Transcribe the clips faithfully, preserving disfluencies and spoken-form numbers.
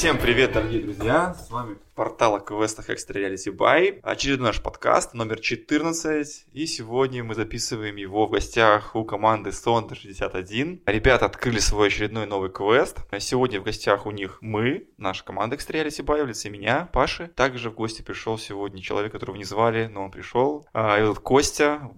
Всем привет, дорогие друзья! С вами портал о квестах Extra Reality by, очередной наш подкаст, номер четырнадцать, и сегодня мы записываем его в гостях у команды Сонда шестьдесят один. Ребята открыли свой очередной новый квест, сегодня в гостях у них мы, наша команда Extra Reality by, в лице меня, Паши. Также в гости пришел сегодня человек, которого не звали, но он пришел, и вот Костя.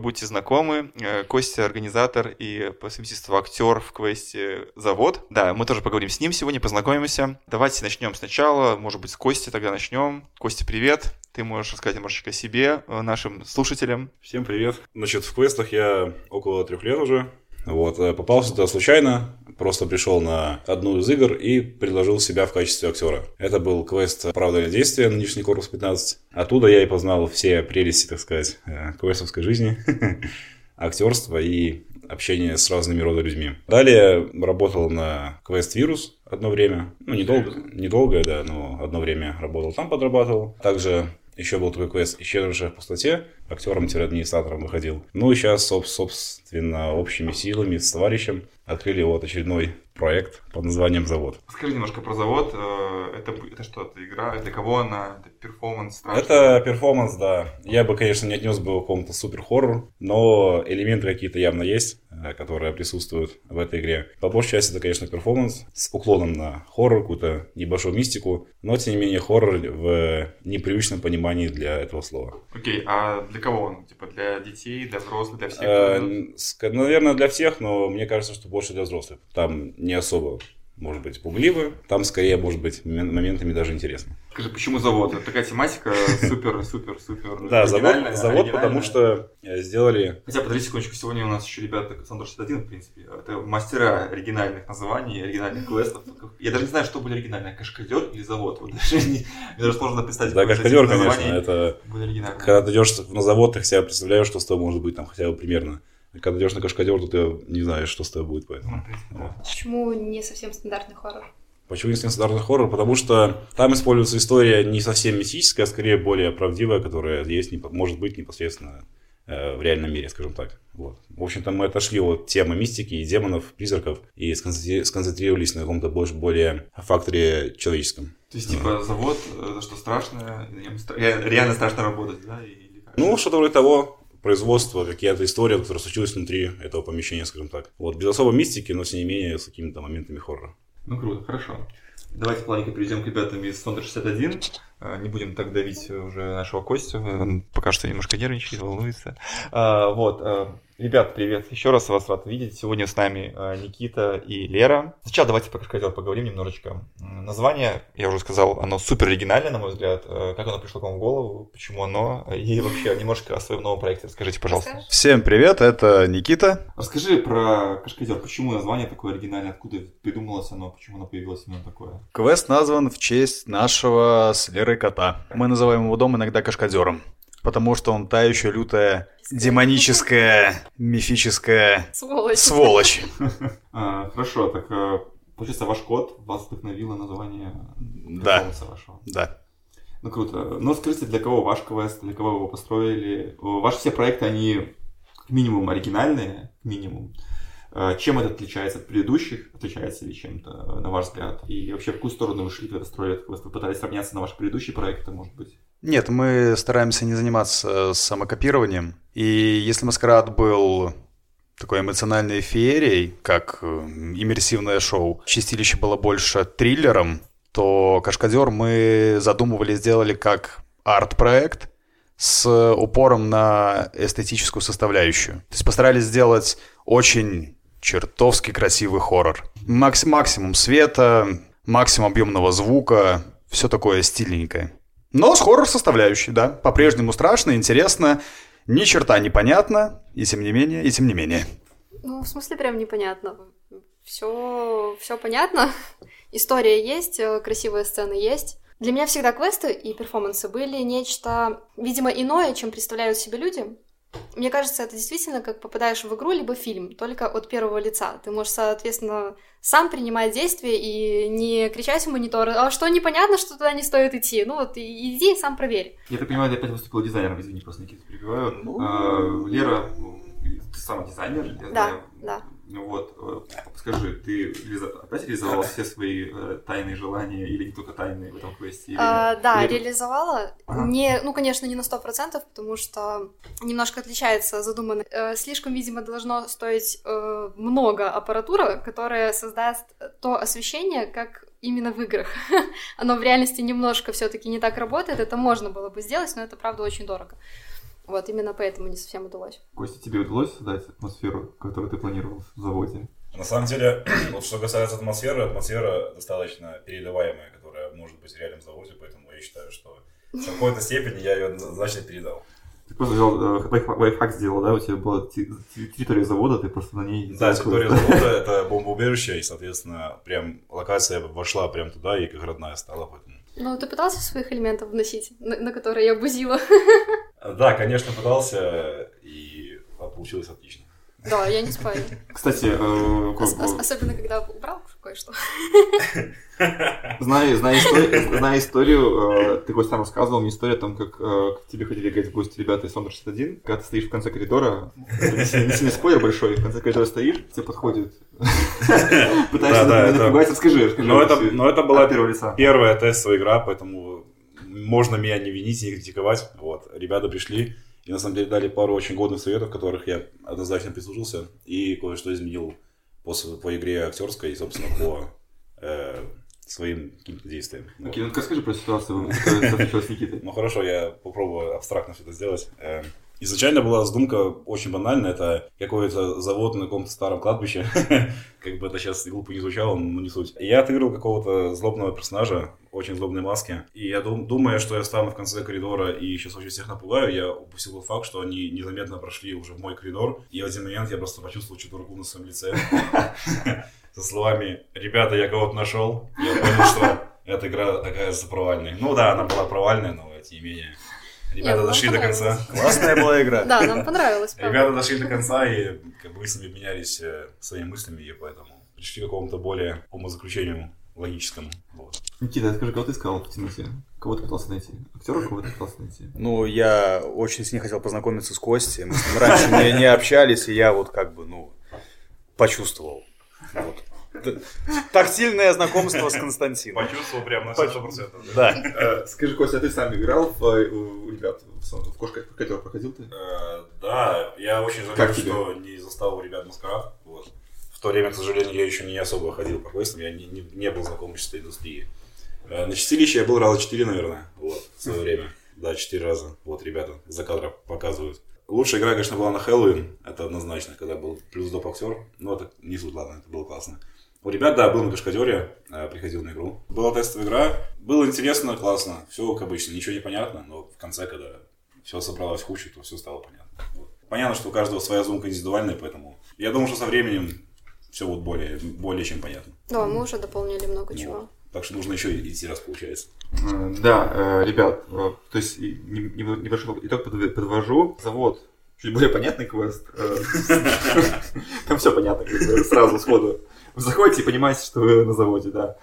Будьте знакомы, Костя — организатор и по совместительству актер в квесте «Завод». Да, мы тоже поговорим с ним сегодня, познакомимся. Давайте начнем сначала, может быть, с Кости тогда начнем. Костя, привет! Ты можешь рассказать немножечко о себе, нашим слушателям. Всем привет! Значит, в квестах я около трех лет уже. Вот, попался туда случайно, просто пришел на одну из игр и предложил себя в качестве актера. Это был квест «Правда и действия» на нижний корпус пятнадцать. Оттуда я и познал все прелести, так сказать, квестовской жизни, актерства и общение с разными родами людьми. Далее работал на квест «Вирус» одно время. Ну, недолго, недолго, да, но одно время работал там, подрабатывал. Также еще был такой квест «Исчезавший в пустоте», актером-администратором выходил. Ну и сейчас, собственно, общими силами с товарищем открыли вот очередной проект под названием «Завод». Скажи немножко про «Завод». Это, это что, это игра? Для кого она? Это перформанс? Страшный? Это перформанс, да. Я бы, конечно, не отнес бы его к какому-то супер-хоррору, но элементы какие-то явно есть, которые присутствуют в этой игре. По большей части это, конечно, перформанс с уклоном на хоррор, какую-то небольшую мистику, но, тем не менее, хоррор в непривычном понимании для этого слова. Окей, okay, а для кого он? Типа для детей, для взрослых, для всех? А, наверное, для всех, но мне кажется, что больше для взрослых. Там не особо, может быть, пугливо, там скорее, может быть, моментами даже интересно. Скажи, почему «Завод»? Это такая тематика супер-супер-супер. Да, «Завод», потому что сделали... Хотя, подожди секундочку, сегодня у нас еще ребята Sonda шестьдесят один, в принципе. Это мастера оригинальных названий, оригинальных квестов. Я даже не знаю, что были оригинальные, «Кашкадёр» или «Завод». Мне даже сложно представить. Да, «Кашкадёр», конечно, это... Когда ты идешь на «Завод», ты себя представляешь, что с тобой может быть там хотя бы примерно. Когда идешь на «Кашкадёр», то ты не знаешь, что с тобой будет, поэтому... Вот. Почему не совсем стандартный хоррор? Почему не совсем стандартный хоррор? Потому что там используется история не совсем мистическая, а скорее более правдивая, которая есть, может быть, непосредственно в реальном мире, скажем так. Вот. В общем-то, мы отошли от темы мистики и демонов, призраков, и сконцентрировались на каком-то больше, более факторе человеческом. То есть, типа, «Завод», что страшно, реально страшно работать, да? И... Ну, что-то вроде того... производство, какая-то история, которая случилась внутри этого помещения, скажем так. Вот, без особой мистики, но, тем не менее, с какими-то моментами хоррора. Ну, круто, хорошо. Давайте плавненько перейдем к ребятам из Sonda шестьдесят один. Не будем так давить уже нашего Костю. Он пока что немножко нервничает, волнуется. Вот. Ребят, привет. Еще раз вас рад видеть. Сегодня с нами Никита и Лера. Сначала давайте про «Кашкадёр» поговорим немножечко. Название, я уже сказал, оно супер оригинальное, на мой взгляд. Как оно пришло к вам в голову? Почему оно? И вообще немножко о своем новом проекте расскажите, пожалуйста. Всем привет, это Никита. Расскажи про «Кашкадёр». Почему название такое оригинальное? Откуда придумалось оно? Почему оно появилось именно такое? Квест назван в честь нашего с Лерой кота. Мы называем его дом иногда «Кашкадёром», потому что он та еще лютая, демоническая, мифическая сволочь. сволочь. А, хорошо, так получается, ваш кот вас вдохновило название перформанса вашего. Да. Ну, круто. Ну, скажите, для кого ваш квест, для кого его построили? Ваши все проекты, они как минимум оригинальные, как минимум. Чем это отличается от предыдущих? Отличается ли чем-то, на ваш взгляд? И вообще, в какую сторону вы шли, когда строили этот квест? Вы пытались равняться на ваши предыдущие проекты, может быть? Нет, мы стараемся не заниматься самокопированием. И если «Маскарад» был такой эмоциональной феерией, как иммерсивное шоу, «Чистилище» было больше триллером, то «Кашкадёр» мы задумывали, сделали как арт-проект с упором на эстетическую составляющую. То есть постарались сделать очень... чертовски красивый хоррор. Макс- максимум света, максимум объемного звука, все такое стильненькое. Но с хоррор-составляющей, да. По-прежнему страшно, интересно, ни черта непонятно, и тем не менее, и тем не менее. Ну, в смысле, прям непонятно. Все, все понятно. История есть, красивые сцены есть. Для меня всегда квесты и перформансы были нечто, видимо, иное, чем представляют себе люди. Мне кажется, это действительно как попадаешь в игру либо фильм, только от первого лица. Ты можешь, соответственно, сам принимать действия и не кричать в монитор: «А что, непонятно, что туда не стоит идти?» Ну вот, иди и сам проверь. Я так понимаю, ты опять выступила дизайнером, извини, просто Никита перебиваю. Ну... А, Лера, ты сам дизайнер, я да, знаю. Да. Вот, скажи, ты опять реализовала все свои э, тайные желания, или не только тайные в этом квесте? Или... А, да, или... реализовала. Ага. Не, ну, конечно, не на сто процентов, потому что немножко отличается задумано. Э, слишком, видимо, должно стоить э, много аппаратуры, которая создаст то освещение, как именно в играх. Оно в реальности немножко все-таки не так работает. Это можно было бы сделать, но это, правда, очень дорого. Вот, именно поэтому не совсем удалось. Костя, тебе удалось создать атмосферу, которую ты планировал в заводе? На самом деле, вот что касается атмосферы, атмосфера достаточно передаваемая, которая может быть в реальном заводе, поэтому я считаю, что в какой-то степени я ее значительно передал. Ты просто взял, лайфхак сделал, да? У тебя была территория завода, ты просто на ней... Да, территория завода — это бомбоубежище, и, соответственно, прям локация вошла прям туда и как родная стала, поэтому... Ну, ты пытался своих элементов вносить, на, на которые я бузила? Да, конечно, пытался, и получилось отлично. Да, я не спаю. Кстати, особенно когда убрал кое-что. Знаю историю, ты Костя рассказывал мне историю о том, как тебе хотели играть в гости ребята из Sonda шестьдесят один, когда ты стоишь в конце коридора, не сильный спойлер большой, в конце коридора стоишь, тебе подходит, пытаешься напугать, расскажи. Но это была первая тестовая игра, поэтому можно меня не винить и не критиковать. Вот, ребята пришли. И на самом деле дали пару очень годных советов, которых я однозначно прислушался и кое-что изменил по, по игре актерской и, собственно, по э, своим каким-то действиям. Окей, ну расскажи про ситуацию, которая случилась с Никитой. Ну хорошо, я попробую абстрактно все это сделать. Изначально была задумка очень банальная, это какой-то завод на каком-то старом кладбище, как бы это сейчас глупо не звучало, но не суть. Я отыграл какого-то злобного персонажа, очень злобной маски, и я дум- думаю, что я встану в конце коридора и сейчас очень всех напугаю, я упустил тот факт, что они незаметно прошли уже в мой коридор, и в один момент я просто почувствовал чью-то руку на своем лице со словами «Ребята, я кого-то нашел», я понял, что эта игра такая провальная. Ну да, она была провальная, но тем не менее... Ребята Нет, дошли до конца. Классная была игра. Да, нам понравилось. Правда. Ребята дошли до конца и как бы, мы с ними обменялись э, своими мыслями, и поэтому пришли к какому-то более умозаключению логическому. Вот. Никита, скажи, кого ты искал в темноте? Кого ты пытался найти? Актера кого ты пытался найти? Ну, я очень сильно хотел познакомиться с Костей. Мы с ним раньше не, не общались, и я вот как бы, ну, почувствовал. Вот. Тактильное знакомство с Константином. Почувствовал прям на сто процентов. Да. Да. Скажи, Костя, а ты сам играл в, у ребят в кошках, который проходил ты? Э, да, я очень жалею, что не застал у ребят Маскарад. Вот. В то время, к сожалению, я еще не особо ходил по квестам, я не, не, не был знаком с этой индустрией. На Чистилище я был раза четыре, наверное, вот, в свое время. Да, четыре раза. Вот ребята за кадром показывают. Лучшая игра, конечно, была на Хэллоуин, это однозначно, когда был плюс доп. Актер, но это не суть, ладно, это было классно. У ребят, да, был на Кашкадёре, приходил на игру. Была тестовая игра, было интересно, классно, все как обычно, ничего не понятно, но в конце, когда все собралось в кучу, то все стало понятно. Вот. Понятно, что у каждого своя задумка индивидуальная, поэтому я думаю, что со временем все будет более, более чем понятно. Да, мы уже дополнили много ну, чего. Так что нужно еще идти раз, получается. Да, ребят, то есть небольшой итог подвожу. Завод. Чуть более понятный квест. Там все понятно, сразу сходу. Заходите и понимаете, что вы на заводе, да.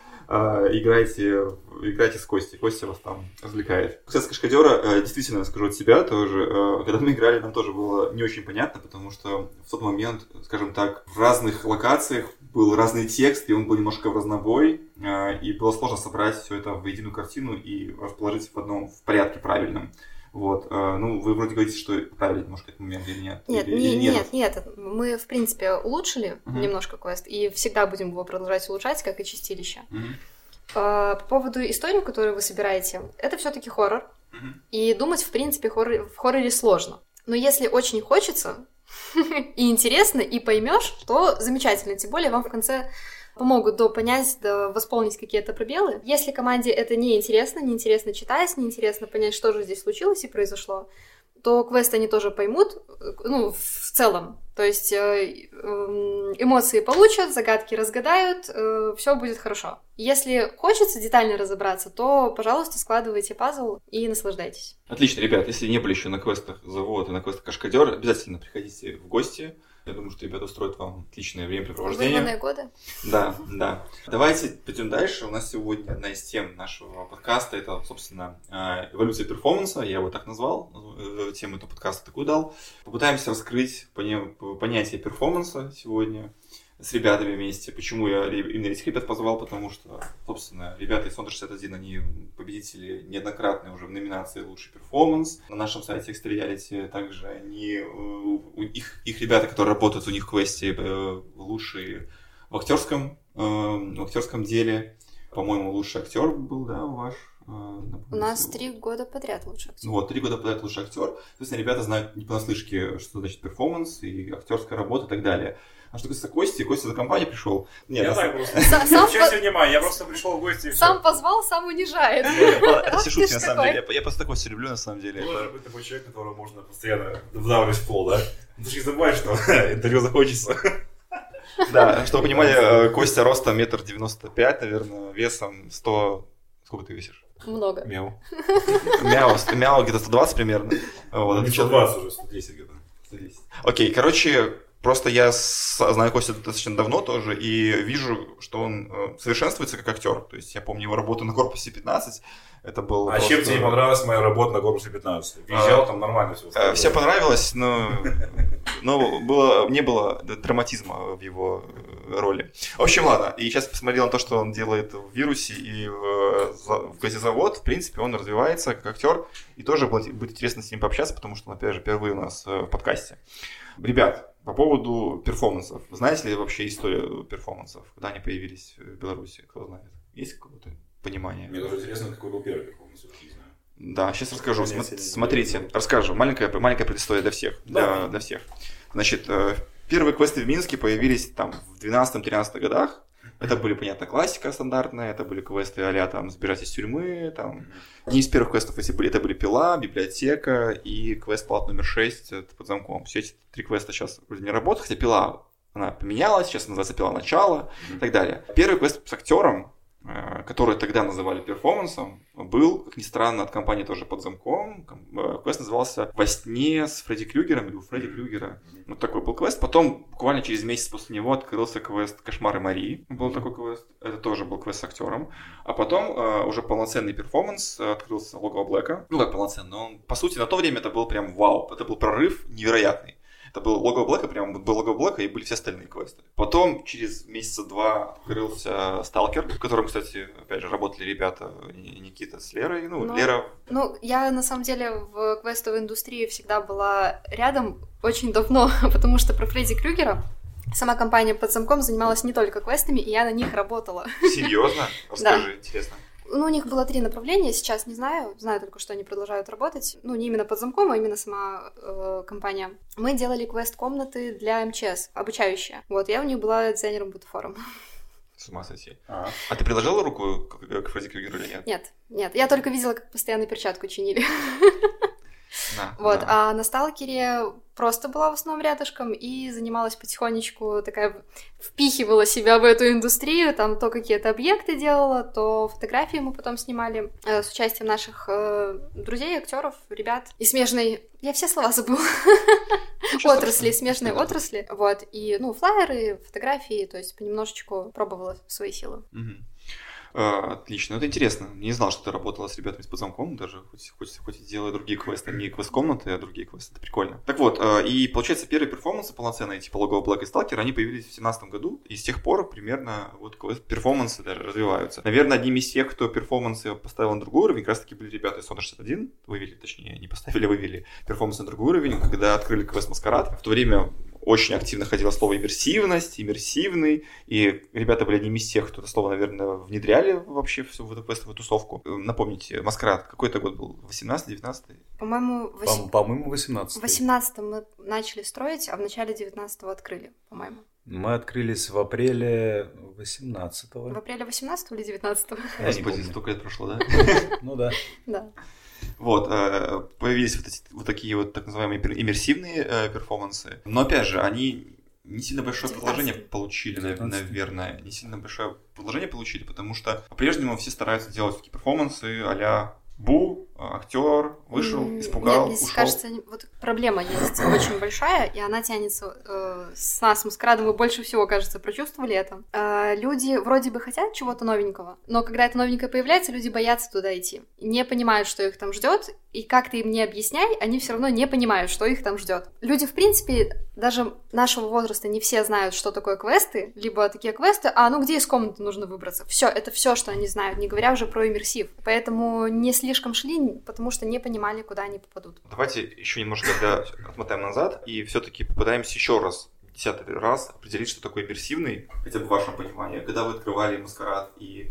Играйте, играйте с Костей. Костя вас там развлекает. Кстати, с Кашкадёра, действительно, расскажу от себя тоже. Когда мы играли, нам тоже было не очень понятно, потому что в тот момент, скажем так, в разных локациях был разный текст, и он был немножко в разнобой, и было сложно собрать все это в единую картину и расположить в одном в порядке правильном. Вот, ну, вы вроде говорите, что правильно немножко этот момент или нет? Нет, или, не, или нет, нет, мы, в принципе, улучшили uh-huh. немножко квест, и всегда будем его продолжать улучшать, как и Чистилище. Uh-huh. По поводу истории, которую вы собираете, это все-таки хоррор, uh-huh. и думать, в принципе, хоррор, в хорроре сложно. Но если очень хочется, и интересно, и поймешь, то замечательно, тем более вам в конце... помогут до понять, до восполнить какие-то пробелы. Если команде это неинтересно, неинтересно читать, неинтересно понять, что же здесь случилось и произошло, то квест они тоже поймут, ну, в целом. То есть эмоции получат, загадки разгадают, все будет хорошо. Если хочется детально разобраться, то, пожалуйста, складывайте пазл и наслаждайтесь. Отлично, ребят, если не были еще на квестах Завод и на квестах Кашкадёр, обязательно приходите в гости. Я думаю, что ребята устроят вам отличное времяпрепровождение. Выманные годы. Да, да. Давайте пойдем дальше. У нас сегодня одна из тем нашего подкаста — это, собственно, эволюция перформанса. Я его так назвал. Тему этого подкаста такую дал. Попытаемся раскрыть понятие перформанса сегодня с ребятами вместе. Почему я именно этих ребят позвал? Потому что, собственно, ребята из Сонда шестьдесят один, они победители неоднократные уже в номинации «Лучший перформанс». На нашем сайте Extra Reality также они, их, их ребята, которые работают у них в квесте, лучшие в актерском, в актерском деле. По-моему, лучший актер был, да, ваш? Напомню, у нас три года подряд лучший актер. Вот, три года подряд лучший актер. Соответственно, ребята знают не понаслышке, что значит перформанс и актерская работа и так далее. А что касается Кости, Костя за компанию пришел. Нет, я нас... так просто. Часть внимания, я просто пришел в гости и все. Сам позвал, сам унижает. Это все шутки, на самом деле. Я просто такой все люблю, на самом деле. Может быть такой человек, которого можно постоянно вдавливать в пол, да? Ты же не забывай, что интервью закончится. Да, чтобы вы понимали, Костя ростом метр девяносто пять, наверное, весом сто... Сколько ты весишь? Много. Мяу. Мяу где-то сто двадцать примерно. Не сто двадцать уже, сто десять где-то. Окей, короче... Просто я знаю Костю достаточно давно тоже и вижу, что он совершенствуется как актер. То есть я помню его работу на корпусе пятнадцать. Это был. А просто... чем тебе понравилась моя работа на корпусе пятнадцать? Визжал, а, там нормально все. А, все понравилось, но, но было, не было драматизма в его роли. В общем, ладно. И сейчас посмотрел на то, что он делает в «Вирусе» и в, в газе «Завод». В принципе, он развивается как актер. И тоже будет интересно с ним пообщаться, потому что он, опять же, первый у нас в подкасте. Ребят, по поводу перформансов. Знаете ли вообще историю перформансов? Когда они появились в Беларуси? Кто знает? Есть какое-то понимание? Мне даже интересно, какой был первый перформанс. Да, сейчас расскажу. См- смотрите, не расскажу. Маленькая, маленькая предыстория для всех. Да. Для, для всех. Значит, первые квесты в Минске появились там в двенадцатом-тринадцатом годах. Это были, понятно, классика стандартная. Это были квесты а-ля там «Сбежать из тюрьмы». Там. Не из первых квестов эти были. Это были «Пила», «Библиотека» и квест плат номер шесть «Под замком». Все эти три квеста сейчас вроде не работают. Хотя «Пила» она поменялась. Сейчас называется «Пила начала» и так далее. Первый квест с актером, который тогда называли перформансом, был, как ни странно, от компании тоже «Под замком». Квест назывался «Во сне с Фредди Крюгером» или «У Фредди Крюгера». Вот такой был квест. Потом, буквально через месяц после него, открылся квест «Кошмары Марии». Был такой квест. Это тоже был квест с актером. А потом уже полноценный перформанс открылся «Логово Блэка». Ну, как полноценный, он, по сути, на то время это был прям вау. Это был прорыв невероятный. Это было «Логово Блэка», прям было «Логово Блэка», и были все остальные квесты. Потом, через месяца два, открылся «Сталкер», в котором, кстати, опять же, работали ребята Никита с Лерой. Ну, ну, Лера... Ну, я, на самом деле, в квестовой индустрии всегда была рядом очень давно, потому что про Фредди Крюгера сама компания «Под замком» занималась не только квестами, и я на них работала. Серьезно? Расскажи, интересно. Ну, у них было три направления, сейчас не знаю, знаю только, что они продолжают работать. Ну, не именно «Под замком», а именно сама э, компания. Мы делали квест-комнаты для эм че эс, обучающие. Вот, я у них была дизайнером-бутафором. С ума сойти. А-а-а. А ты приложила руку к Фредди Крюгеру или нет? Нет, нет, я только видела, как постоянно перчатку чинили. Да, вот, да. А на «Сталкере» просто была в основном рядышком и занималась потихонечку, такая впихивала себя в эту индустрию, там то какие-то объекты делала, то фотографии мы потом снимали э, с участием наших э, друзей, актеров, ребят. И смежной... Я все слова забыла. Отрасли, смежные отрасли. Вот, и, ну, флайеры, фотографии, то есть понемножечку пробовала свои силы. Отлично, это интересно. Не знал, что ты работала с ребятами с «Под замком», даже хоть, хоть, хоть и делая другие квесты, не квест-комнаты, а другие квесты, это прикольно. Так вот, и получается, первые перформансы полноценные, типа «Логово Блэка» и «Сталкер», они появились в две тысячи семнадцатом году, и с тех пор примерно вот перформансы даже развиваются. Наверное, одним из тех, кто перформансы поставил на другой уровень, как раз таки были ребята из Sonda шестьдесят один, вывели, точнее, не поставили, вывели перформансы на другой уровень, когда открыли квест «Маскарад». В то время... Очень активно ходило слово «иммерсивность», «иммерсивный», и ребята были одними из тех, кто это слово, наверное, внедряли вообще в эту квестовую тусовку. Напомните, «Маскарад» какой это год был? восемнадцатый, девятнадцатый? По-моему, восемнадцатый. По-моему, восемнадцатый. В восемнадцатом мы начали строить, а в начале девятнадцатого открыли, по-моему. Мы открылись в апреле восемнадцатого. В апреле восемнадцатого или девятнадцатого? Господи, столько лет прошло, да? Ну да. Да. Вот, появились вот, эти, вот такие вот так называемые иммерсивные э, перформансы. Но опять же, они не сильно большое продолжение получили, наверное. Не сильно большое продолжение получили, потому что по-прежнему все стараются делать такие перформансы а-ля Бу, актер вышел, испугал, Нет, ушел. Кажется, вот проблема есть очень большая, и она тянется э, с нас, Маскарадом, вы больше всего, кажется, прочувствовали это. Э, люди вроде бы хотят чего-то новенького, но когда это новенькое появляется, люди боятся туда идти, не понимают, что их там ждет, и как ты им не объясняй, они все равно не понимают, что их там ждет. Люди, в принципе, даже нашего возраста не все знают, что такое квесты, либо такие квесты, а ну где из комнаты нужно выбраться? Все, это все, что они знают, не говоря уже про иммерсив. Поэтому не слишком шли, потому что не понимали, куда они попадут. Давайте еще немножко да, отмотаем назад и все-таки попытаемся еще раз, десятый раз определить, что такое иммерсивный, хотя бы в вашем понимании. Когда вы открывали Маскарад и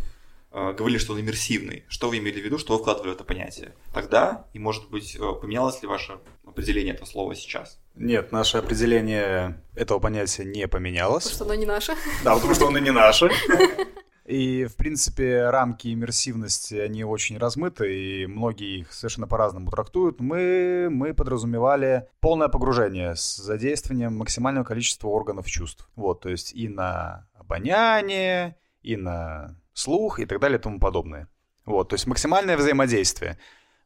э, говорили, что он иммерсивный, что вы имели в виду, что вы вкладывали в это понятие? Тогда, и может быть, поменялось ли ваше определение этого слова сейчас? Нет, наше определение этого понятия не поменялось. Потому что оно не наше. Да, потому что оно не наше. И, в принципе, рамки иммерсивности, они очень размыты, и многие их совершенно по-разному трактуют. Мы, мы подразумевали полное погружение с задействованием максимального количества органов чувств. Вот, то есть и на обоняние, и на слух, и так далее, и тому подобное. Вот, то есть максимальное взаимодействие,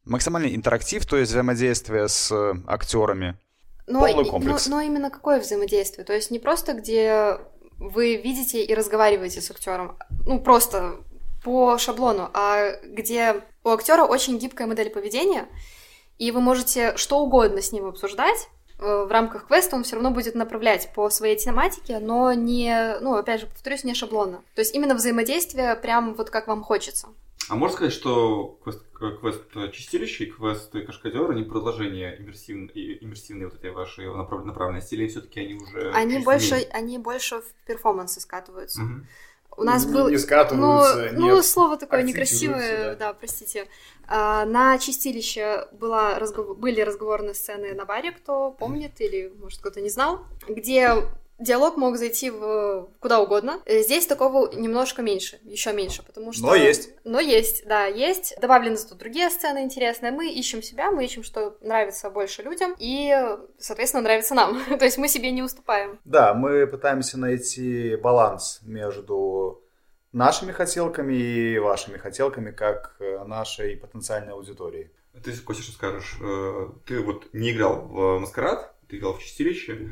максимальный интерактив, то есть взаимодействие с актерами. Но, полный комплекс. Но, но именно какое взаимодействие? То есть не просто где... Вы видите и разговариваете с актером, ну просто по шаблону, а где у актера очень гибкая модель поведения, и вы можете что угодно с ним обсуждать. В рамках квеста он все равно будет направлять по своей тематике, но не, ну опять же повторюсь, не шаблонно. То есть именно взаимодействие прям вот как вам хочется. А можно сказать, что квест, квест Чистилище и квест Кашкадёр, они продолжение иммерсивной, иммерсивной вот этой вашей направленности, или все-таки они уже... Они больше, они больше в перформансы скатываются. Угу. У нас не, был... не скатываются, ну, ну, слово такое некрасивое, да, да простите. А, на Чистилище была, разгов... были разговорные сцены на баре, кто помнит, или, может, кто-то не знал, где... Диалог мог зайти в куда угодно. Здесь такого немножко меньше, еще меньше, потому что... Но есть. Но есть, да, есть. Добавлены зато другие сцены интересные. Мы ищем себя, мы ищем, что нравится больше людям и, соответственно, нравится нам. То есть мы себе не уступаем. Да, мы пытаемся найти баланс между нашими хотелками и вашими хотелками, как нашей потенциальной аудитории. Ты, Костя, что скажешь? Ты вот не играл в Маскарад? Ты играл в Чистилище.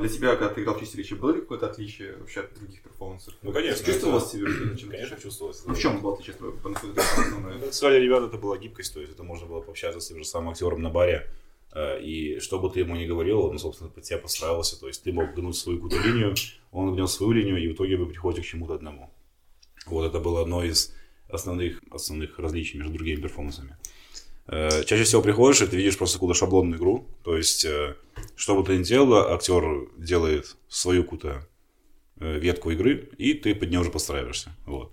Для тебя, когда ты играл в Чистилище, было ли какое-то отличие вообще от других перформансов? Ну, конечно. Чувствовалось тебе? Конечно, чувствовалось. Ну, в чем было отличие? Сказали ребята, это была гибкость, то есть это можно было пообщаться с тем же самым актером на баре. И что бы ты ему ни говорил, он, собственно, под тебя подстраивался. То есть ты мог гнуть свою какую-то линию, он гнёт свою линию, и в итоге вы приходите к чему-то одному. Вот это было одно из основных, основных различий между другими перформансами. Чаще всего приходишь, и ты видишь просто какую-то шаблонную игру. То есть, что бы ты ни делал, актер делает свою какую-то ветку игры, и ты под нее уже подстраиваешься. Вот.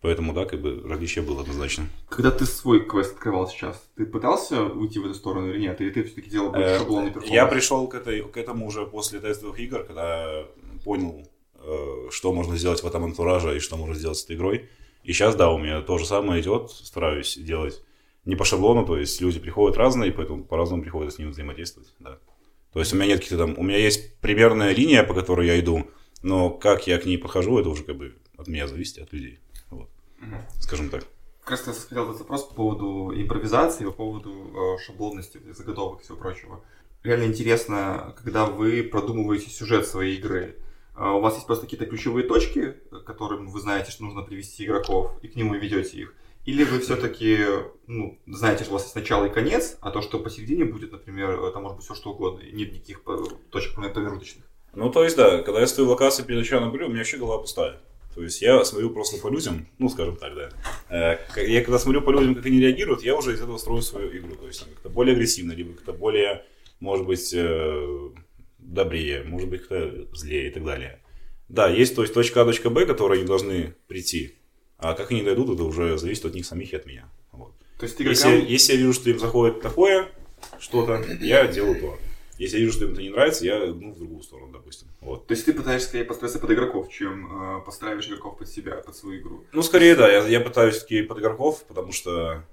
Поэтому, да, как бы различие было однозначно. Когда ты свой квест открывал сейчас, ты пытался уйти в эту сторону или нет? Или ты все-таки делал больше шаблонный перформанс? Я пришел к, этой, к этому уже после тестовых игр, когда понял, что можно сделать в этом антураже и что можно сделать с этой игрой. И сейчас, да, у меня то же самое идет, стараюсь делать... Не по шаблону, то есть люди приходят разные, поэтому по-разному приходится с ними взаимодействовать, да. То есть у меня нет каких-то там... У меня есть примерная линия, по которой я иду, но как я к ней подхожу, это уже как бы от меня зависит, от людей, вот, угу. Скажем так. Как раз я хотел задать вопрос по поводу импровизации, по поводу э, шаблонности, заготовок и всего прочего. Реально интересно, когда вы продумываете сюжет своей игры, э, у вас есть просто какие-то ключевые точки, к которым вы знаете, что нужно привести игроков, и к ним вы ведете их. Или вы все-таки, ну, знаете, что у вас есть начало и конец, а то, что посередине будет, например, там может быть все что угодно, и нет никаких точек промежуточных. Ну, то есть, да, когда я стою в локации перед началом игры, у меня вообще голова пустая. То есть я смотрю просто по людям, ну, скажем так, да. Я когда смотрю по людям, как они реагируют, я уже из этого строю свою игру. То есть как-то более агрессивно, либо как-то более, может быть, добрее, может быть, как-то злее и так далее. Да, есть, то есть, точка А, точка Б, которые они должны прийти. А как они дойдут, это уже зависит от них самих и от меня. Вот. То есть, игрокам... если, если я вижу, что им заходит такое что-то, я делаю то. Если я вижу, что им это не нравится, я ну, в другую сторону, допустим. Вот. То есть ты пытаешься скорее подстраиваться под игроков, чем э, подстраиваешь игроков под себя, под свою игру? Ну, скорее, да. Я, я пытаюсь все-таки под игроков, потому что...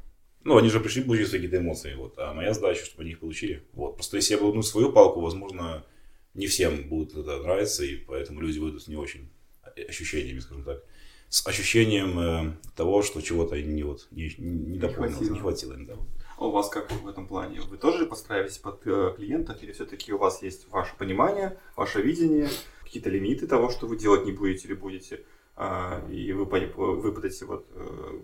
Ну, они же пришли получить какие-то эмоции. Вот. А моя задача, чтобы они их получили. Вот. Просто если я буду ну, свою палку, возможно, не всем будет это нравиться, и поэтому люди выйдут не очень ощущениями, скажем так. С ощущением э, того, что чего-то не, вот, не, не дополнилось, не хватило. Не хватило да. У вас как в этом плане? Вы тоже подстраиваетесь под э, клиентов, или все-таки у вас есть ваше понимание, ваше видение, какие-то лимиты того, что вы делать не будете или будете, э, и вы выпадаете вот э,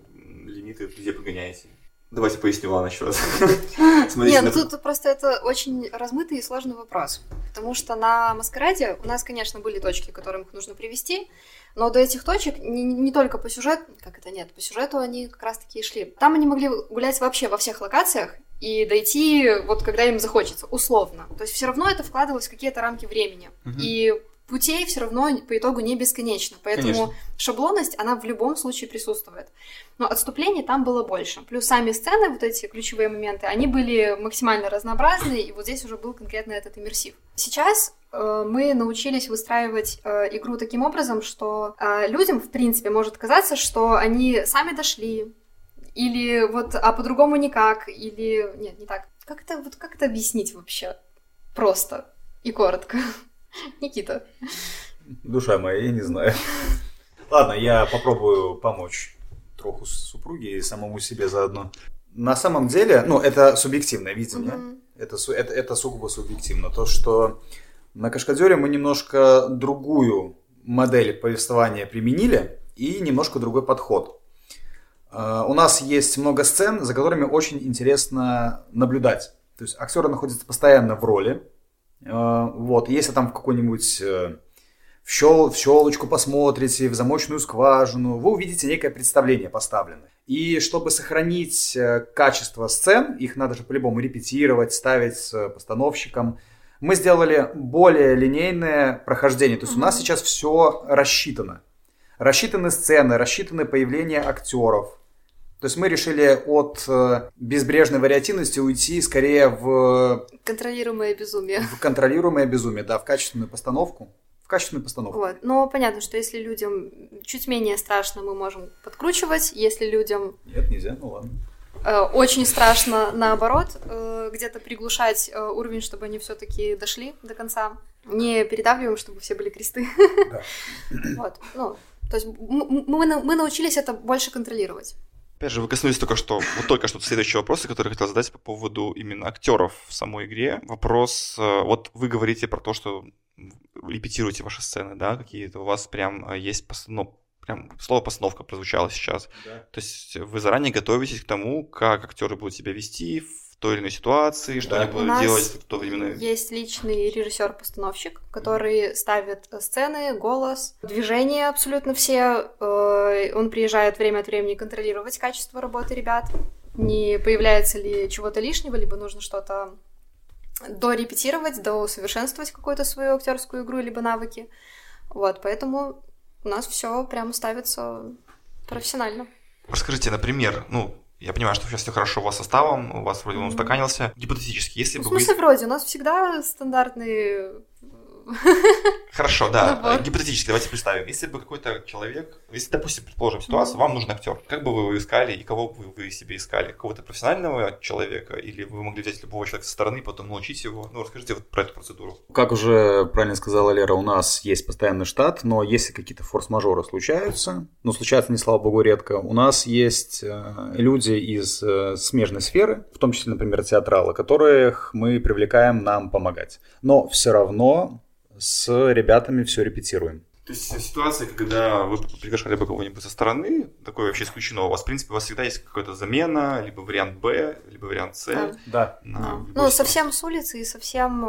лимиты, где погоняете? Давайте поясню, Лана, еще раз. Нет, на... тут просто это очень размытый и сложный вопрос. Потому что на Маскараде у нас, конечно, были точки, к которым их нужно привести, но до этих точек не, не только по сюжету, как это нет, по сюжету они как раз-таки и шли. Там они могли гулять вообще во всех локациях и дойти вот когда им захочется, условно. То есть все равно это вкладывалось в какие-то рамки времени. Угу. И путей все равно по итогу не бесконечно, поэтому Конечно. Шаблонность, она в любом случае присутствует. Но отступлений там было больше. Плюс сами сцены, вот эти ключевые моменты, они были максимально разнообразные, и вот здесь уже был конкретно этот иммерсив. Сейчас э, мы научились выстраивать э, игру таким образом, что э, людям, в принципе, может казаться, что они сами дошли, или вот, а по-другому никак, или... Нет, не так. Как это, вот, как это объяснить вообще? Просто и коротко. Никита. Душа моя, я не знаю. Ладно, я попробую помочь троху супруге и самому себе заодно. На самом деле, ну, это субъективное видение. Mm-hmm. Это, это, это сугубо субъективно. То, что на Кашкадёре мы немножко другую модель повествования применили и немножко другой подход. У нас есть много сцен, за которыми очень интересно наблюдать. То есть актеры находятся постоянно в роли. Вот, если там в какую-нибудь в щелочку посмотрите, в замочную скважину, вы увидите некое представление поставленное. И чтобы сохранить качество сцен, их надо же по-любому репетировать, ставить с постановщиком, мы сделали более линейное прохождение. То есть у нас сейчас все рассчитано. Рассчитаны сцены, рассчитаны появления актеров. То есть мы решили от безбрежной вариативности уйти скорее в... Контролируемое безумие. В контролируемое безумие, да, в качественную постановку. В качественную постановку. Вот. Но понятно, что если людям чуть менее страшно, мы можем подкручивать. Если людям... Нет, нельзя, ну ладно. Очень страшно, наоборот, где-то приглушать уровень, чтобы они все-таки дошли до конца. Не передавливаем, чтобы все были кресты. Да. Вот, ну, то есть мы научились это больше контролировать. Опять же, вы коснулись только что, вот только что следующего вопроса, который хотел задать по поводу именно актеров в самой игре. Вопрос, вот вы говорите про то, что репетируете ваши сцены, да, какие-то у вас прям есть, постанов... прям слово постановка прозвучало сейчас. Да. То есть вы заранее готовитесь к тому, как актеры будут себя вести в той или иной ситуации, что да. они будут нас делать в то время. Есть личный режиссер-постановщик, который ставит сцены, голос, движения абсолютно все. Он приезжает время от времени контролировать качество работы ребят, не появляется ли чего-то лишнего, либо нужно что-то дорепетировать, доусовершенствовать какую-то свою актерскую игру, либо навыки. Вот, поэтому у нас все прямо ставится профессионально. Расскажите, например, ну, я понимаю, что сейчас все хорошо у вас составом, у вас вроде он устаканился. Гипотетически, если ну, бы вы... В смысле, вы... вроде, у нас всегда стандартные... Хорошо, да. Гипотетически, давайте представим. Если бы какой-то человек... Если, допустим, предположим ситуацию, вам нужен актер. Как бы вы его искали и кого бы вы себе искали? Какого-то профессионального человека? Или вы могли взять любого человека со стороны, потом научить его? Ну, расскажите вот про эту процедуру. Как уже правильно сказала Лера, у нас есть постоянный штат, но если какие-то форс-мажоры случаются, ну, случаются, не слава богу, редко, у нас есть люди из смежной сферы, в том числе, например, театралы, которых мы привлекаем нам помогать. Но все равно с ребятами все репетируем. То есть ситуация, когда вы приглашали бы кого-нибудь со стороны, такое вообще исключено. У вас, в принципе, у вас всегда есть какая-то замена, либо вариант Б, либо вариант С. Да. да. да. Ну, совсем с улицы и совсем,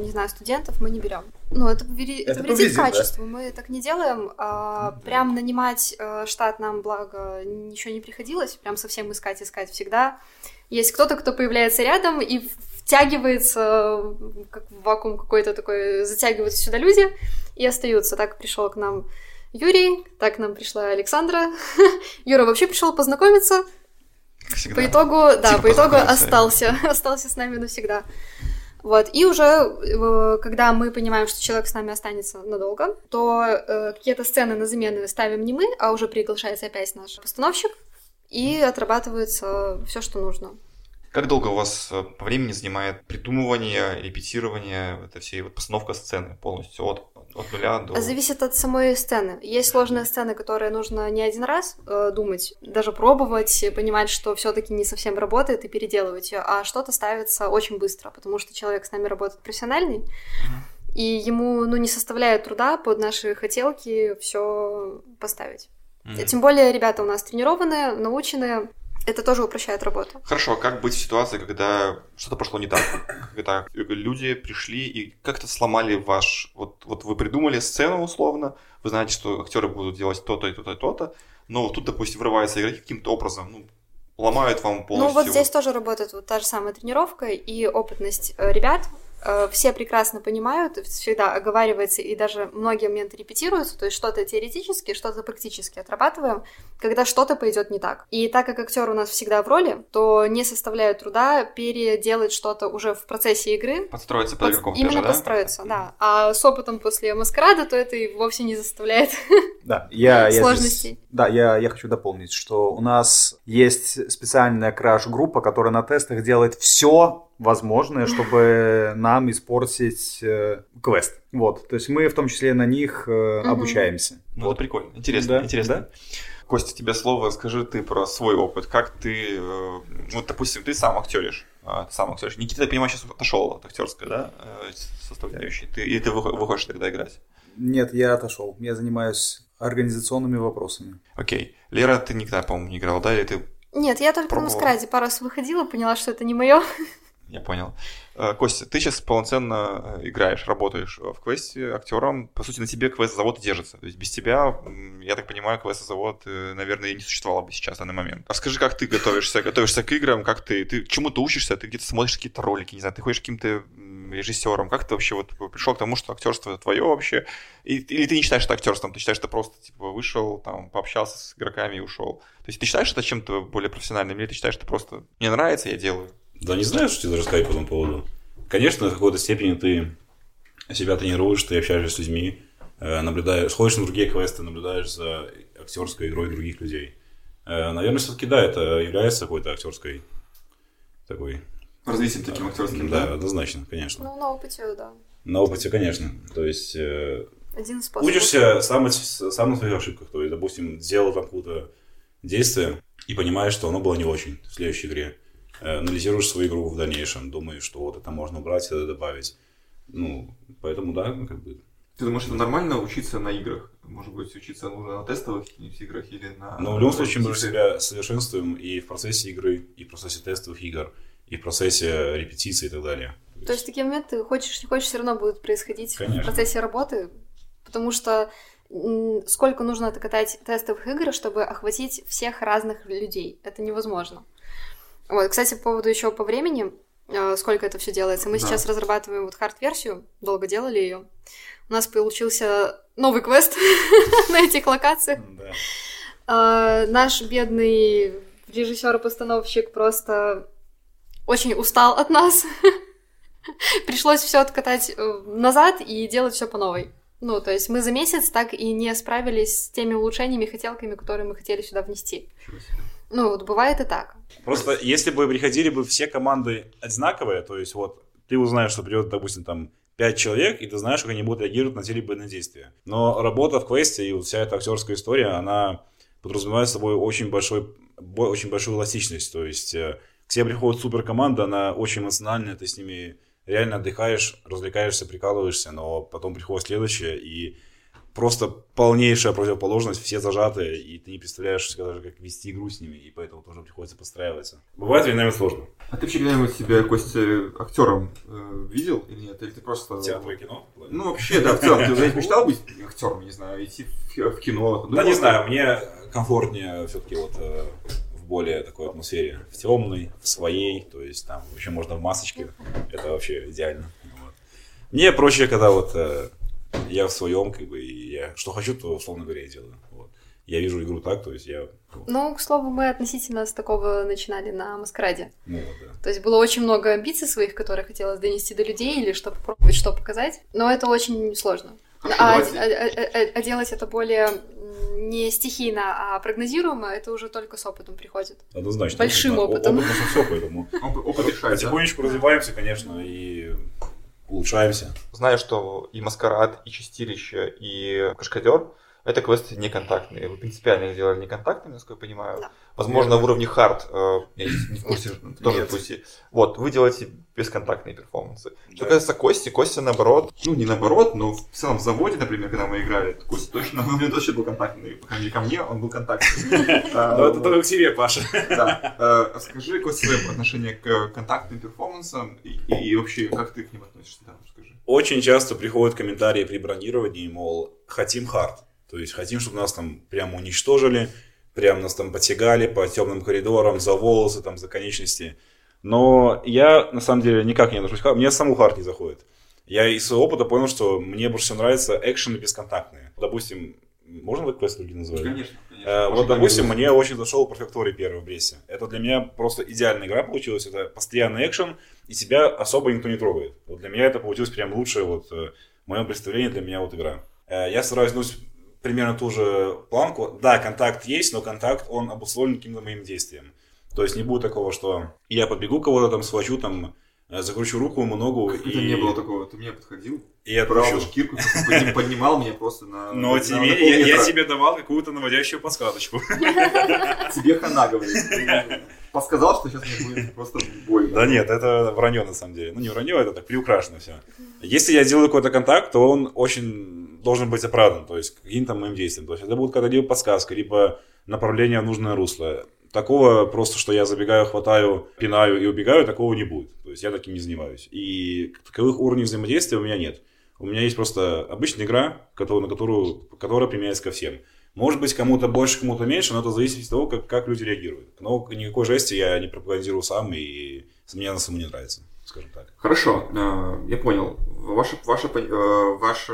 не знаю, студентов мы не берем. Ну, это, вери... это, это вредит качеству. Да? Мы так не делаем. А, да. Прям нанимать штат нам, благо, ничего не приходилось. Прям совсем искать, искать всегда. Есть кто-то, кто появляется рядом и втягивается, как в вакуум какой-то такой, затягиваются сюда люди и остаются. Так пришел к нам Юрий, так к нам пришла Александра. Юра вообще пришел познакомиться. Всегда. По итогу, да, типа по итогу остался, остался с нами навсегда. Вот, и уже, когда мы понимаем, что человек с нами останется надолго, то какие-то сцены на замену ставим не мы, а уже приглашается опять наш постановщик, и отрабатывается все, что нужно. Как долго у вас по времени занимает придумывание, репетирование, это все, вот постановка сцены полностью от От нуля до... Зависит от самой сцены. Есть сложные сцены, которые нужно не один раз э, думать, даже пробовать, понимать, что все-таки не совсем работает, и переделывать ее, а что-то ставится очень быстро, потому что человек с нами работает профессиональный, mm-hmm. и ему ну, не составляет труда под наши хотелки все поставить. Mm-hmm. Тем более ребята у нас тренированные, наученные. Это тоже упрощает работу. Хорошо, а как быть в ситуации, когда что-то пошло не так? Когда люди пришли и как-то сломали ваш... Вот, вот вы придумали сцену условно, вы знаете, что актеры будут делать то-то и то-то и то-то, но тут, допустим, врываются игроки каким-то образом, ну, ломают вам полностью... Ну, вот здесь тоже работает вот та же самая тренировка и опытность ребят. Все прекрасно понимают, всегда оговаривается, и даже многие моменты репетируются, то есть что-то теоретически, что-то практически отрабатываем, когда что-то пойдет не так. И так как актер у нас всегда в роли, то не составляет труда переделать что-то уже в процессе игры. Подстроиться под игроком. Под... Именно да? подстроиться, mm-hmm. да. А с опытом после маскарада, то это и вовсе не заставляет да, я, сложностей. Я здесь, да, я, я хочу дополнить, что у нас есть специальная краш-группа, которая на тестах делает все возможное, чтобы нам испортить э, квест. Вот. То есть мы в том числе на них э, mm-hmm. обучаемся. Ну, вот. Это прикольно. Интересно. Да? Интересно. Да? Костя, тебе слово. Скажи ты про свой опыт. Как ты... Э, вот, допустим, ты сам актеришь. Э, ты сам актеришь. Никита, я понимаю, сейчас отошел от актерской, да, э, составляющей. Ты, и ты выходишь тогда играть? Нет, я отошел. Я занимаюсь организационными вопросами. Окей. Лера, ты никогда, по-моему, не играл, да? Или ты Нет, я только пробовала? На маскараде пару раз выходила, поняла, что это не мое. Я понял. Костя, ты сейчас полноценно играешь, работаешь в квесте актером. По сути, на тебе квест-завод держится. То есть без тебя, я так понимаю, квест-завод, наверное, и не существовало бы сейчас в данный момент. Расскажи, как ты готовишься, готовишься к играм, как ты, ты чему-то учишься, ты где-то смотришь какие-то ролики, не знаю, ты ходишь каким-то режиссером. Как ты вообще вот пришел к тому, что актерство твое вообще? И, или ты не считаешь это актерством? Ты считаешь, что просто типа вышел, там, пообщался с игроками и ушел? То есть ты считаешь это чем-то более профессиональным, или ты считаешь, что просто мне нравится, я делаю? Да не знаю, что тебе даже сказать по этому поводу. Конечно, в какой-то степени ты себя тренируешь, ты общаешься с людьми, наблюдаешь, сходишь на другие квесты, наблюдаешь за актерской игрой других людей. Наверное, все-таки да, это является какой-то актерской такой... Развитием таким актерским, да? Да, однозначно, конечно. Ну, на опыте, да. На опыте, конечно. То есть... Один способ. Учишься сам, сам на своих ошибках. То есть, допустим, сделал там какое-то действие и понимаешь, что оно было не очень в следующей игре. Анализируешь свою игру в дальнейшем, думаешь, что вот это можно убрать, это добавить. Ну, поэтому да, как бы. Ты думаешь, это нормально учиться на играх? Может быть, учиться нужно на тестовых играх или на... Но в любом случае мы себя совершенствуем и в процессе игры, и в процессе тестовых игр, и в процессе репетиций и так далее. То есть в такие моменты, хочешь не хочешь, все равно будет происходить Конечно. В процессе работы, потому что сколько нужно катать тестовых игр, чтобы охватить всех разных людей. Это невозможно. Вот, кстати, по поводу еще по времени, сколько это все делается. Мы да. сейчас разрабатываем вот хард-версию, долго делали ее. У нас получился новый квест на этих локациях. Да. Наш бедный режиссер-постановщик просто очень устал от нас. Пришлось все откатать назад и делать все по новой. Ну, то есть мы за месяц так и не справились с теми улучшениями и хотелками, которые мы хотели сюда внести. Ну, вот бывает и так. Просто если бы приходили бы все команды одинаковые, то есть вот ты узнаешь, что придет, допустим, там пять человек, и ты знаешь, как они будут реагировать на те либо иные действия. Но работа в квесте и вот вся эта актерская история, она подразумевает собой очень большой, очень большую эластичность. То есть к тебе приходит суперкоманда, она очень эмоциональная, ты с ними реально отдыхаешь, развлекаешься, прикалываешься, но потом приходит следующее, и просто полнейшая противоположность, все зажатые, и ты не представляешь, даже, как вести игру с ними, и поэтому тоже приходится подстраиваться. Бывает временами сложно. А ты вообще когда-нибудь себя, Костя, актером э, видел или нет? Или ты просто... Театр и кино? Ну, вообще, да, в целом. Ты уже мечтал быть актером, не знаю, идти в кино? Да, не знаю, мне комфортнее все-таки вот в более такой атмосфере. В темной, в своей, то есть там вообще можно в масочке. Это вообще идеально. Мне проще, когда вот... Я в своем, как бы, и я что хочу, то, условно говоря, я делаю. Вот. Я вижу игру так, то есть я... Ну, к слову, мы относительно с такого начинали на маскараде. Ну, да. То есть было очень много амбиций своих, которые хотелось донести до людей, или что попробовать, что показать. Но это очень сложно. А, а, а, а делать это более не стихийно, а прогнозируемо, это уже только с опытом приходит. Однозначно. Большим опытом. Опыт, поэтому. Потихонечку развиваемся, конечно, и... улучшаемся. Знаю, что и Маскарад, и Чистилище, и Кашкадёр — это квесты неконтактные. Вы принципиально их делали неконтактными, насколько я понимаю. Да. Возможно, Верно. На уровне хард, э, я не в курсе, Нет. тоже Нет. в пути. Вот, вы делаете бесконтактные перформансы. Да. Что касается Кости, Костя наоборот, ну не наоборот, но в целом в заводе, например, когда мы играли, Костя точно, у меня точно был контактный, по крайней мере ко мне он был контактный. Но это только к тебе, Паша. Да. Расскажи, Костя, свое отношение к контактным перформансам и вообще, как ты к ним относишься? Очень часто приходят комментарии при бронировании, мол, хотим хард. То есть хотим, чтобы нас там прямо уничтожили, прям нас там потягали по темным коридорам, за волосы, там, за конечности. Но я на самом деле никак не отношусь к харду. Мне саму хард не заходит. Я из своего опыта понял, что мне больше всего нравятся экшены бесконтактные. Допустим, можно так квесты люди называть? Конечно, конечно. Э, вот, допустим, мне очень зашел Perfect Dark в Бресте. Это для меня просто идеальная игра получилась. Это постоянный экшен, и тебя особо никто не трогает. Вот для меня это получилось прям лучшее, вот, в моем представлении, для меня вот игра. Э, я стараюсь, ну, примерно ту же планку. Да, контакт есть, но контакт, он обусловлен каким-то моим действием. То есть не будет такого, что я подбегу кого-то, там, схвачу, там, закручу руку, ему ногу. Как и... Это не было такого. Ты мне подходил, и я брал шкирку, поднимал меня просто на... Но я тебе давал какую-то наводящую подсказочку. Тебе хана, говорит. Подсказал, что сейчас мне будет просто больно. Да нет, это вранье на самом деле. Ну не вранье, это так приукрашено все. Если я делаю какой-то контакт, то он очень... должен быть оправдан, то есть каким-то моим действием. То есть это будет когда-либо подсказка, либо направление в нужное русло. Такого просто, что я забегаю, хватаю, пинаю и убегаю, такого не будет. То есть я таким не занимаюсь. И таковых уровней взаимодействия у меня нет. У меня есть просто обычная игра, на которую, которая применяется ко всем. Может быть, кому-то больше, кому-то меньше, но это зависит от того, как, как люди реагируют. Но никакой жести я не пропагандирую сам, и мне она самому не нравится. Скажем так. Хорошо, я понял. Ваше, ваше, ваше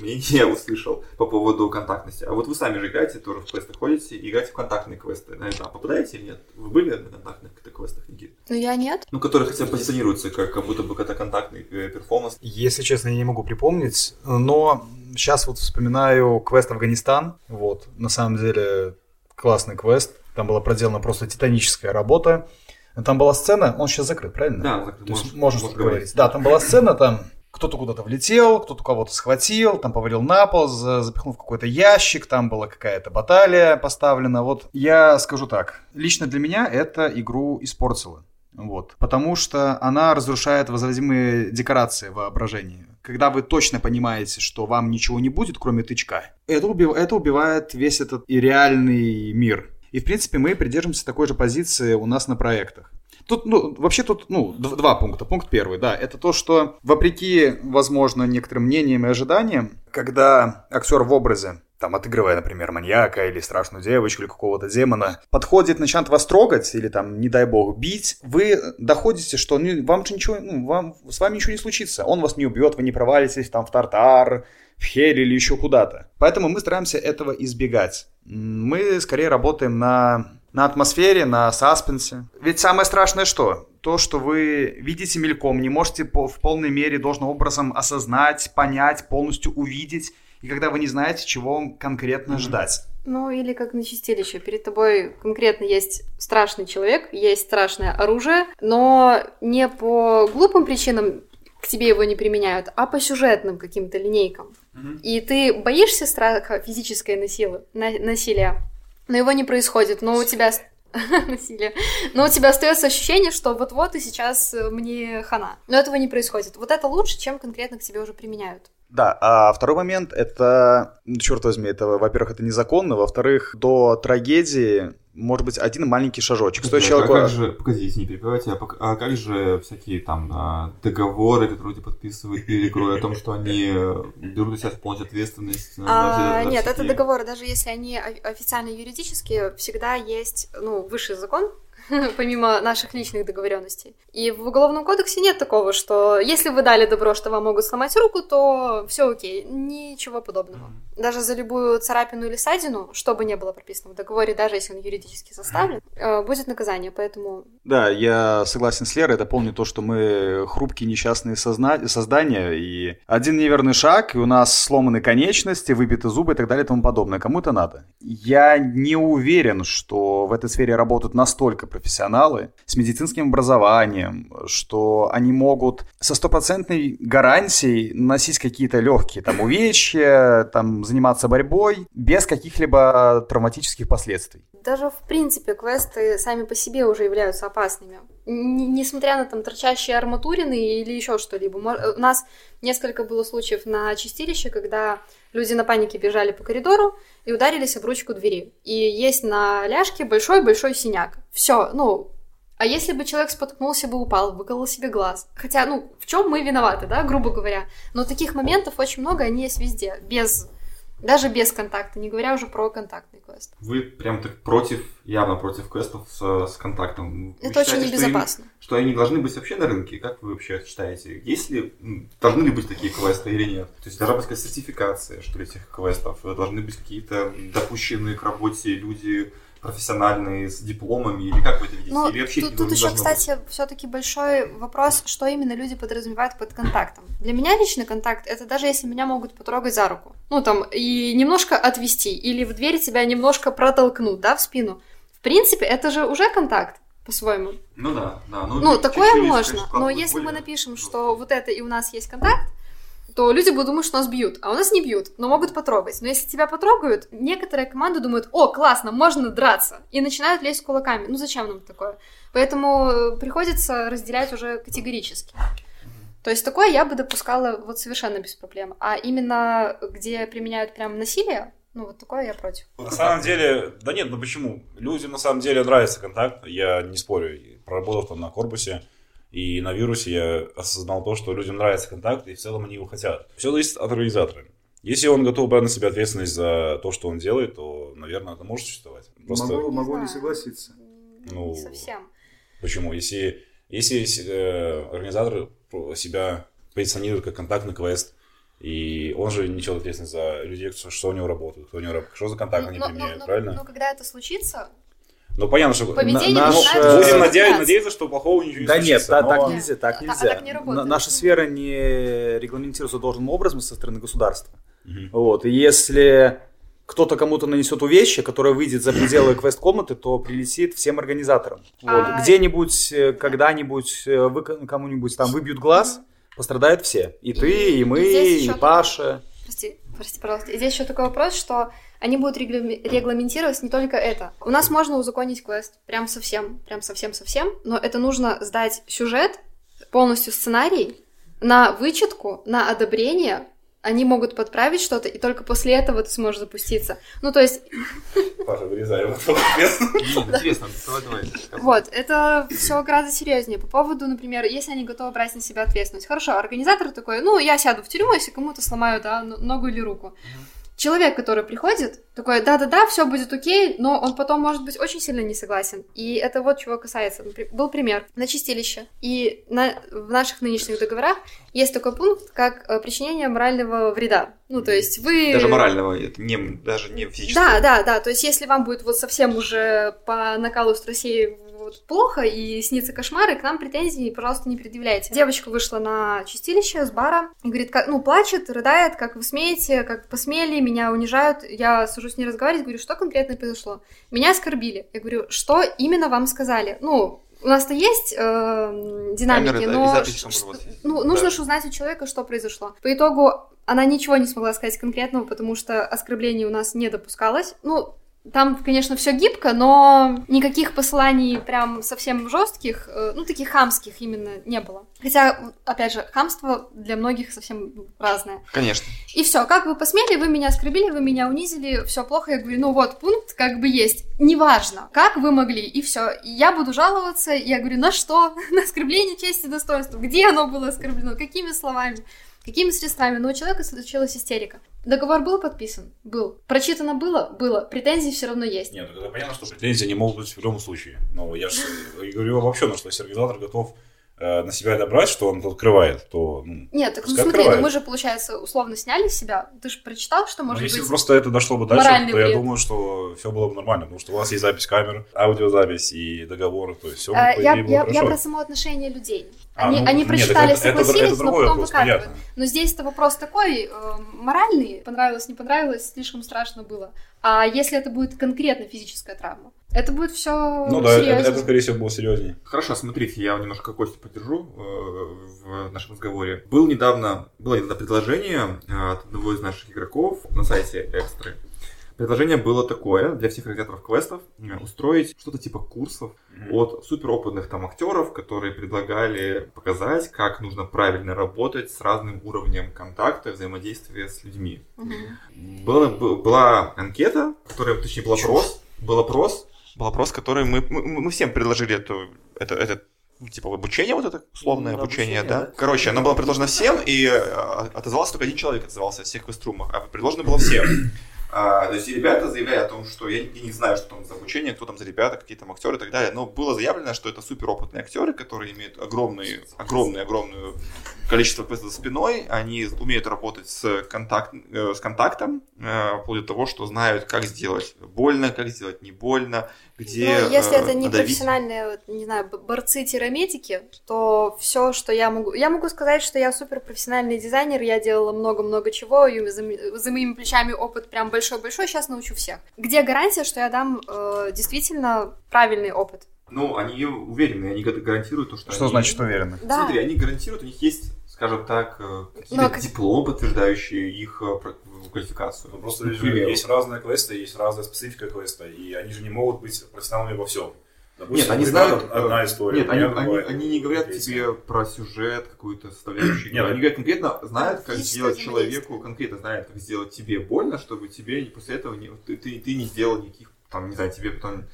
мнение я услышал по поводу контактности. А вот вы сами же играете, тоже в квесты ходите, играете в контактные квесты. Наверное, попадаете или нет? Вы были на контактных квестах, Никита? Ну, я нет. Ну, которые хотя бы позиционируются, как, как будто бы это контактный перформанс. Если честно, я не могу припомнить, но сейчас вот вспоминаю квест «Афганистан». Вот, на самом деле, классный квест. Там была проделана просто титаническая работа. Там была сцена, он сейчас закрыт, правильно? Да, закрыт. То есть можно что-то говорить. Да, там была сцена, там кто-то куда-то влетел, кто-то кого-то схватил, там повалил на пол, запихнул в какой-то ящик, там была какая-то баталия поставлена. Вот я скажу так, лично для меня эта игру испортила. Вот. Потому что она разрушает возразимые декорации воображения. Когда вы точно понимаете, что вам ничего не будет, кроме тычка, это, убив... это убивает весь этот и реальный мир. И, в принципе, мы придерживаемся такой же позиции у нас на проектах. Тут, ну, вообще тут, ну, д- два пункта. Пункт первый, да, это то, что вопреки, возможно, некоторым мнениям и ожиданиям, когда актер в образе, там, отыгрывая, например, маньяка или страшную девочку или какого-то демона, подходит, начинает вас трогать или, там, не дай бог, бить, вы доходите, что ну, вам же ничего, ну, вам, с вами ничего не случится. Он вас не убьет, вы не провалитесь, там, в тартар, в хель или еще куда-то. Поэтому мы стараемся этого избегать. Мы скорее работаем на, на атмосфере, на саспенсе. Ведь самое страшное что? То, что вы видите мельком, не можете по, в полной мере должным образом осознать, понять, полностью увидеть, и когда вы не знаете, чего конкретно mm-hmm. ждать. Ну, или как на Чистилище. Перед тобой конкретно есть страшный человек, есть страшное оружие, но не по глупым причинам к тебе его не применяют, а по сюжетным каким-то линейкам. Mm-hmm. И ты боишься страха физической насилы, на, насилия, но его не происходит, но у тебя... насилие. Но у тебя остается ощущение, что вот-вот и сейчас мне хана. Но этого не происходит. Вот это лучше, чем конкретно к тебе уже применяют. Да, а второй момент, это, черт возьми, это, во-первых, это незаконно, во-вторых, до трагедии, может быть, один маленький шажочек. Стоит человеку... А как же, погодите, не перебивайте, а, пок... а как же всякие там договоры, которые люди подписывают перед игрой, о том, что они берут на себя полностью ответственность? А, нет, это договоры, даже если они официально юридические, всегда есть, ну, высший закон, помимо наших личных договоренностей. И в Уголовном кодексе нет такого, что если вы дали добро, что вам могут сломать руку, то все окей, ничего подобного. Даже за любую царапину или ссадину, что бы ни было прописано в договоре, даже если он юридически составлен, будет наказание, поэтому... Да, я согласен с Лерой, это помню то, что мы хрупкие несчастные созна... создания, и один неверный шаг, и у нас сломаны конечности, выбиты зубы и так далее и тому подобное. Кому это надо? Я не уверен, что в этой сфере работают настолько профессионалы с медицинским образованием, что они могут со стопроцентной гарантией наносить какие-то легкие там увечья, там заниматься борьбой без каких-либо травматических последствий. Даже, в принципе, квесты сами по себе уже являются опасными. Н- несмотря на там торчащие арматурины или еще что-либо. У нас несколько было случаев на Чистилище, когда люди на панике бежали по коридору и ударились об ручку двери. И есть на ляжке большой-большой синяк. Все, ну... А если бы человек споткнулся бы, упал, выколол себе глаз? Хотя, ну, в чем мы виноваты, да, грубо говоря. Но таких моментов очень много, они есть везде. Без... Даже без контакта, не говоря уже про контактный квест. Вы прям так против, явно против квестов с, с контактом. Вы это считаете, очень небезопасно. Что они, что они должны быть вообще на рынке? Как вы вообще считаете, есть ли, должны ли быть такие квесты или нет? То есть должна быть какая-то сертификация, что ли, этих квестов? Должны быть какие-то допущенные к работе люди... профессиональные, с дипломами, или как вы это видите? Ну, или вообще тут тут еще, кстати, быть? Все-таки большой вопрос, что именно люди подразумевают под контактом. Для меня личный контакт — это даже если меня могут потрогать за руку, ну там, и немножко отвести, или в дверь тебя немножко протолкнут, да, в спину. В принципе, это же уже контакт, по-своему. Ну да, да. Ну, ну такое можно, есть, конечно, но если более... мы напишем, что вот это и у нас есть контакт, то люди будут думать, что нас бьют. А у нас не бьют, но могут потрогать. Но если тебя потрогают, некоторые команды думают: о, классно, можно драться. И начинают лезть кулаками. Ну зачем нам такое? Поэтому приходится разделять уже категорически. То есть такое я бы допускала вот совершенно без проблем. А именно где применяют прям насилие, ну вот такое я против. На самом деле, да нет, ну почему? Людям на самом деле нравится контакт, я не спорю. Проработал там на корпусе, и на вирусе я осознал то, что людям нравится контакт, и в целом они его хотят. Все зависит от организатора. Если он готов брать на себя ответственность за то, что он делает, то, наверное, это может существовать. Просто... Могу, не, могу не согласиться. Ну, не совсем. Почему? Если, если э, организатор себя позиционирует как контактный квест, и он же несет ответственность за людей, что у него работают, кто у него работает, что за контакт они но, применяют, но, правильно? Но, но когда это случится... Ну, понятно, что... Поведение на, наш... Будем надеяться, надеяться, что плохого ничего не да случится. Да нет, но... так нельзя, так нельзя. А, а так не работает. Наша сфера не регламентируется должным образом со стороны государства. Угу. Вот. И если кто-то кому-то нанесет увечье, которое выйдет за пределы квест-комнаты, то прилетит всем организаторам. Вот. А... Где-нибудь, когда-нибудь вы, кому-нибудь там выбьют глаз, пострадают все. И, и ты, и мы, и, и Паша... Прости, прости, пожалуйста. И здесь еще такой вопрос, что они будут регламентировать не только это. У нас можно узаконить квест прям совсем, прям совсем-совсем, но это нужно сдать сюжет, полностью сценарий, на вычетку, на одобрение. Они могут подправить что-то, и только после этого ты сможешь запуститься. Ну, то есть... Паша, вырезай его. Интересно, давай, давай. Вот, это все гораздо серьезнее. По поводу, например, если они готовы брать на себя ответственность. Хорошо, организатор такой: ну, я сяду в тюрьму, если кому-то сломаю, да, ногу или руку. Человек, который приходит, такой: да-да-да, все будет окей, но он потом может быть очень сильно не согласен. И это вот чего касается. Был пример на Чистилище. И на, в наших нынешних договорах есть такой пункт, как причинение морального вреда. Ну, то есть вы... Даже морального, это не, даже не физического. Да, да, да. То есть если вам будет вот совсем уже по накалу страстей вот плохо и снится кошмары, к нам претензий, пожалуйста, не предъявляйте. Девочка вышла на Чистилище с бара и говорит, как, ну, плачет, рыдает, как вы смеете, как посмели, меня унижают. Я сажусь с ней разговаривать, говорю, что конкретно произошло? Меня оскорбили. Я говорю, что именно вам сказали? Ну, у нас-то есть э, динамики, камеры, но да, ш- ш- ну, нужно да. же узнать у человека, что произошло. По итогу она ничего не смогла сказать конкретного, потому что оскорблений у нас не допускалось. Ну, там, конечно, все гибко, но никаких посыланий прям совсем жестких, ну, таких хамских именно не было. Хотя, опять же, хамство для многих совсем разное. Конечно. И все, как вы посмели, вы меня оскорбили, вы меня унизили, все плохо. Я говорю, ну вот пункт как бы есть, неважно, как вы могли, и все. Я буду жаловаться, я говорю, на что? На оскорбление чести и достоинства. Где оно было оскорблено? Какими словами? Какими средствами? Но у человека случилась истерика. Договор был подписан? Был. Прочитано было? Было. Претензии все равно есть. Нет, это понятно, что претензии не могут быть в любом случае. Но я же говорю вообще, на что если организатор готов э, на себя добрать, что он открывает, то... Ну, нет, так ну смотри, ну, мы же, получается, условно сняли с себя. Ты же прочитал, что может быть... Если просто это дошло бы дальше, то я думаю, что бы все было бы нормально, потому что у вас есть запись камер, аудиозапись и договоры, то есть все а, я, было я, я про самоотношение людей. А, они ну, они нет, прочитали, это, согласились, это, это но потом вопрос, выкатывают. Понятно. Но здесь-то вопрос такой, э, моральный, понравилось, не понравилось, слишком страшно было. А если это будет конкретно физическая травма? Это будет все ну, да, серьезнее. Это, это, скорее всего, было серьезнее. Хорошо, смотрите, я немножко Костю поддержу э, в нашем разговоре. Был недавно, было недавно предложение от одного из наших игроков на сайте Экстры. Предложение было такое для всех организаторов квестов устроить что-то типа курсов mm-hmm. от суперопытных там актеров, которые предлагали показать, как нужно правильно работать с разным уровнем контакта, взаимодействия с людьми. Mm-hmm. Была, была анкета, которая, точнее, был опрос, был опрос, был опрос, который мы, мы, мы всем предложили эту, это, это типа обучение, вот это условное ну, обучение, обучение, да? да? Короче, оно было предложено всем, и отозвался только один человек, отозвался от всех квеструмов, а предложено было всем. А, то есть ребята заявляли о том, что я, я не знаю, что там за обучение, кто там за ребята, какие там актеры и так далее, но было заявлено, что это суперопытные актеры, которые имеют огромное, огромное, огромное количество квестов за спиной, они умеют работать с, контакт, с контактом, вплоть до того, что знают, как сделать больно, как сделать не больно, где ну, если это не надавить. Профессиональные, не знаю, борцы-тирамедики, то все, что я могу... Я могу сказать, что я суперпрофессиональный дизайнер, я делала много-много чего, и за, за моими плечами опыт прям большой. Большой-большой, сейчас научу всех. Где гарантия, что я дам э, действительно правильный опыт? Ну, они уверены, они гарантируют то, что Что они... значит уверены? Да. Смотри, они гарантируют, у них есть, скажем так, какие-то Но... дипломы, подтверждающие их квалификацию. Ну, просто например, есть разные квесты, есть разная специфика квеста, и они же не могут быть профессионалами во всем. Допустим, нет, они знают, одна история, нет, они, они, они не говорят песня. Тебе про сюжет, какую-то составляющую. Нет, они говорят конкретно, знают, как сделать человеку, конкретно знают, как сделать тебе больно, чтобы тебе после этого не, ты, ты, ты не сделал никаких, там, не знаю, тебе потом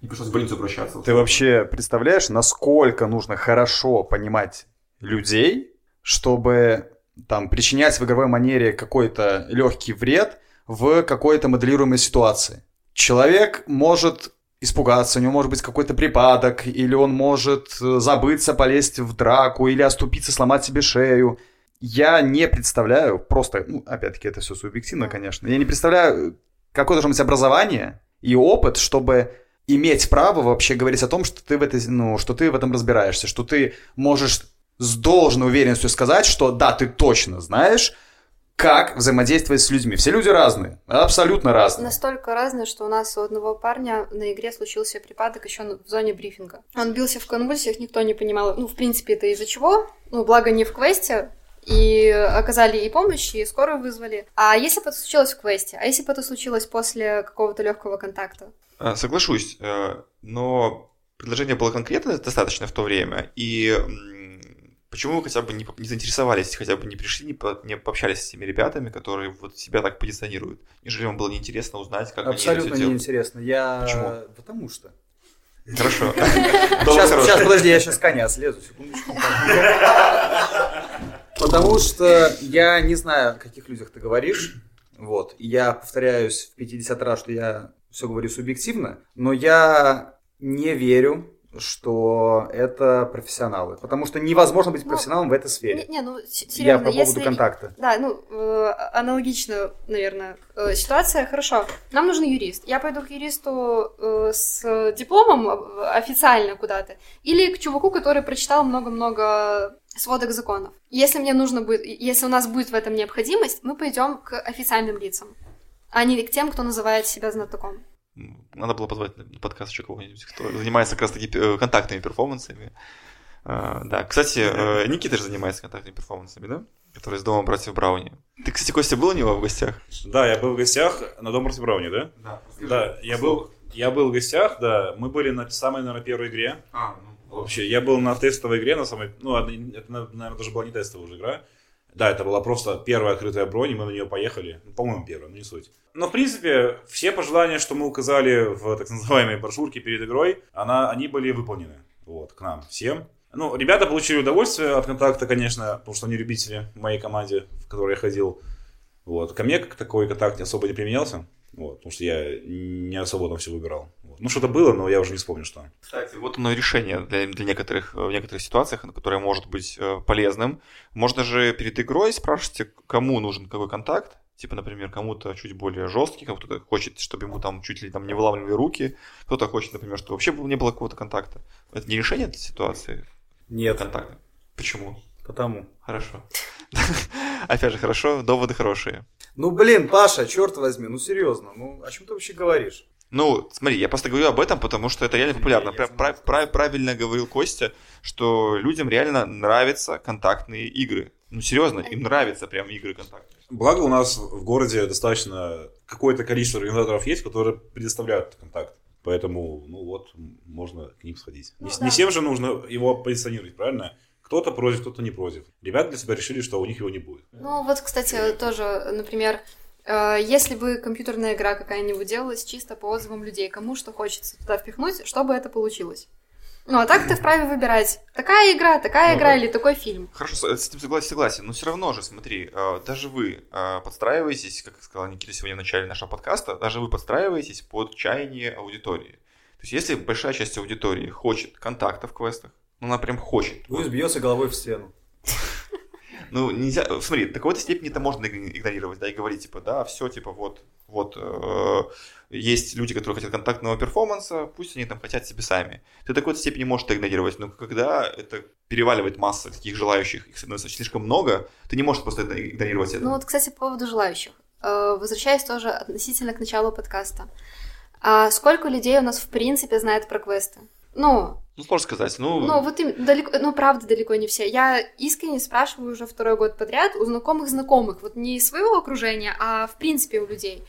не пришлось в больницу обращаться. Ты вообще представляешь, насколько нужно хорошо понимать людей, чтобы там, причинять в игровой манере какой-то легкий вред в какой-то моделируемой ситуации? Человек может... испугаться, у него может быть какой-то припадок, или он может забыться, полезть в драку, или оступиться, сломать себе шею. Я не представляю, просто, ну, опять-таки, это все субъективно, конечно, я не представляю, какое должно быть образование и опыт, чтобы иметь право вообще говорить о том, что ты в, этой, ну, что ты в этом разбираешься, что ты можешь с должной уверенностью сказать, что да, ты точно знаешь, как взаимодействовать с людьми. Все люди разные, абсолютно разные. Настолько разные, что у нас у одного парня на игре случился припадок еще в зоне брифинга. Он бился в конвульсиях, никто не понимал, ну, в принципе, это из-за чего. Ну, благо не в квесте, и оказали и помощь, и скорую вызвали. А если бы это случилось в квесте? А если бы это случилось после какого-то легкого контакта? Соглашусь, но предложение было конкретно достаточно в то время, и... Почему вы хотя бы не, не заинтересовались, хотя бы не пришли, не, по, не пообщались с теми ребятами, которые вот себя так позиционируют? Неужели вам было неинтересно узнать, как Абсолютно они это все делают? Абсолютно неинтересно. Я... Почему? Потому что. Хорошо. Сейчас, подожди, я сейчас коня слезу, секундочку. Потому что я не знаю, о каких людях ты говоришь. Вот. Я повторяюсь в пятьдесят раз, что я все говорю субъективно, но я не верю, что это профессионалы. Потому что невозможно быть профессионалом ну, в этой сфере. Не, не, ну, серьезно, Я по поводу если... контакта. Да, ну, э, аналогично, наверное, э, ситуация. Хорошо, нам нужен юрист. Я пойду к юристу э, с дипломом официально куда-то или к чуваку, который прочитал много-много сводок законов. Если мне нужно будет, если у нас будет в этом необходимость, мы пойдем к официальным лицам, а не к тем, кто называет себя знатоком. Надо было позвать на подкаст еще кого-нибудь, кто занимается как раз таки контактными перформансами. А, да, кстати, Никита же занимается контактными перформансами, да? Который из дома братьев Брауни. Ты, кстати, Костя, был у него в гостях? Да, я был в гостях на дом братьев Брауни, да? Да, расскажи, да я, был, я был в гостях, да. Мы были на самой, наверное, первой игре. А, ну, вообще, я был на тестовой игре, на самой... Ну, это, наверное, даже была не тестовая уже игра. Да, это была просто первая открытая бронь, и мы на нее поехали. По-моему, первая, но не суть. Но, в принципе, все пожелания, что мы указали в так называемой брошюрке перед игрой, она, они были выполнены. Вот, к нам всем. Ну, ребята получили удовольствие от контакта, конечно, потому что они любители в моей команде, в которой я ходил. Вот. Ко мне такой контакт особо не применялся, вот, потому что я не особо там все выбирал. Ну, что-то было, но я уже не вспомню, что. Кстати, вот оно решение для, для некоторых, в некоторых ситуациях, которое может быть полезным. Можно же перед игрой спрашивать, кому нужен какой контакт, Типа, например, кому-то чуть более жесткий, кто-то хочет, чтобы ему там чуть ли там не выламывали руки, кто-то хочет, например, чтобы вообще не было какого-то контакта. Это не решение этой ситуации? Нет. Контакта. Почему? Потому. Хорошо. Опять же, хорошо, доводы хорошие. Ну, блин, Паша, черт возьми, ну серьезно, ну о чем ты вообще говоришь? Ну, смотри, я просто говорю об этом, потому что это реально популярно. Прав, прав, прав, правильно говорил Костя, что людям реально нравятся контактные игры. Ну, серьезно, им нравятся прям игры контактные. Благо у нас в городе достаточно какое-то количество организаторов есть, которые предоставляют контакт. Поэтому, ну вот, можно к ним сходить. Ну, не, да. не всем же нужно его позиционировать, правильно? Кто-то против, кто-то не против. Ребята для себя решили, что у них его не будет. Ну, вот, кстати, тоже, например... Если бы компьютерная игра какая-нибудь делалась чисто по отзывам людей, кому что хочется туда впихнуть, чтобы это получилось. Ну, а так ты вправе выбирать. Такая игра, такая ну, игра да. или такой фильм. Хорошо, с этим согласен, согласен. Но все равно же, смотри, даже вы подстраиваетесь, как сказала Никита сегодня в начале нашего подкаста, даже вы подстраиваетесь под чаяние аудитории. То есть, если большая часть аудитории хочет контакта в квестах, ну, она прям хочет. Пусть бьется головой в стену. Ну, нельзя, смотри, до какой-то степени это можно игнорировать, да, и говорить, типа, да, все, типа, вот, вот, э, есть люди, которые хотят контактного перформанса, пусть они там хотят себе сами. Ты до какой-то степени можешь это игнорировать, но когда это переваливает масса таких желающих, их становится слишком много, ты не можешь просто это игнорировать. Ну, это. Вот, кстати, по поводу желающих. Возвращаясь тоже относительно к началу подкаста. А сколько людей у нас, в принципе, знает про квесты? Ну... Ну, сложно сказать, ну... Ну, вот им далеко, ну, правда, далеко не все. Я искренне спрашиваю уже второй год подряд у знакомых-знакомых, вот не из своего окружения, а в принципе у людей.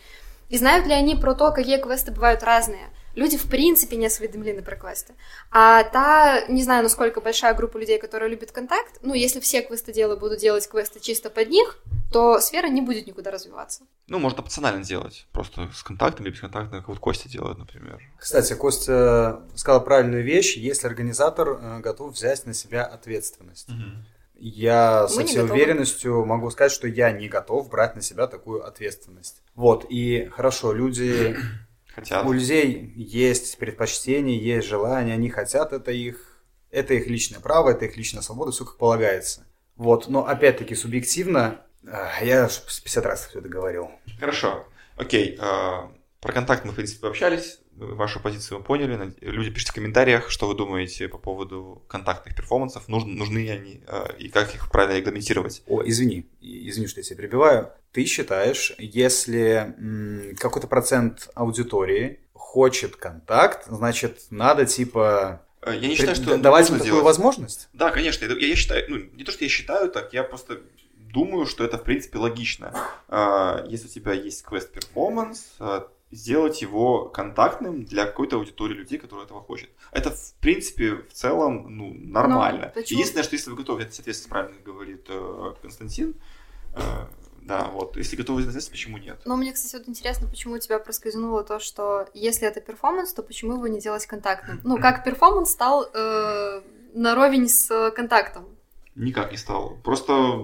И знают ли они про то, какие квесты бывают разные. Люди в принципе не осведомлены про квесты. А та, не знаю, насколько большая группа людей, которые любят контакт, ну, если все квестоделы будут делать квесты чисто под них, то сфера не будет никуда развиваться. Ну, можно опционально делать, просто с контактами, без контакта, как вот Костя делает, например. Кстати, Костя сказал правильную вещь, если организатор готов взять на себя ответственность. Угу. Я со всей уверенностью могу сказать, что я не готов брать на себя такую ответственность. Вот, и хорошо, люди... Хотят. У людей есть предпочтения, есть желания, они хотят, это их, это их личное право, это их личная свобода, все как полагается. Вот, но опять-таки субъективно, я пятьдесят раз все это говорил. Хорошо, окей, про контакт мы, в принципе, общались, вашу позицию мы поняли, люди пишите в комментариях, что вы думаете по поводу контактных перформансов, нужны, нужны ли они и как их правильно регламентировать. О, извини, извини, что я тебя перебиваю. Ты считаешь, если м, какой-то процент аудитории хочет контакт, значит, надо типа я не считаю, пред... что давать им такую делать. Возможность? Да, конечно. Я, я считаю, ну, не то, что я считаю так, я просто думаю, что это в принципе логично. Если у тебя есть квест-перформанс, сделать его контактным для какой-то аудитории людей, которые этого хочет. Это в принципе в целом ну, нормально. Но единственное, что если вы готовы, это, соответственно, правильно говорит Константин, да, вот. Если готовы знать, почему нет? Но мне, кстати, вот интересно, почему у тебя проскользнуло то, что если это перформанс, то почему его не делать контактным? Ну, как перформанс стал э, наровень с контактом? Никак не стал. Просто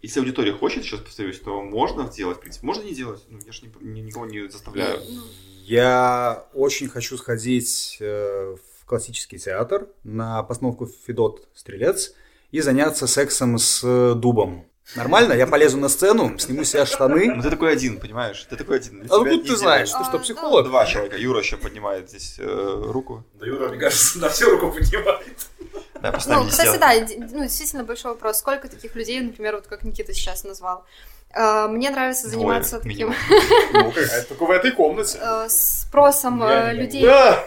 если аудитория хочет, сейчас повторюсь, то можно делать, в принципе. Можно не делать. Ну, я же ни, никого не заставляю. Я очень хочу сходить в классический театр на постановку «Федот Стрелец» и заняться сексом с дубом. Нормально? Я полезу на сцену, сниму себе штаны. Ну ты такой один, понимаешь? Ты такой один. А откуда ты знаешь? Ты что, психолог? Два человека. Юра еще поднимает здесь руку. Да Юра, мне кажется, на всю руку поднимает. Ну, кстати, да, ну действительно большой вопрос. Сколько таких людей, например, вот как Никита сейчас назвал? Мне нравится заниматься таким... Ну, какая-то только в этой комнате. Спросом людей... Да,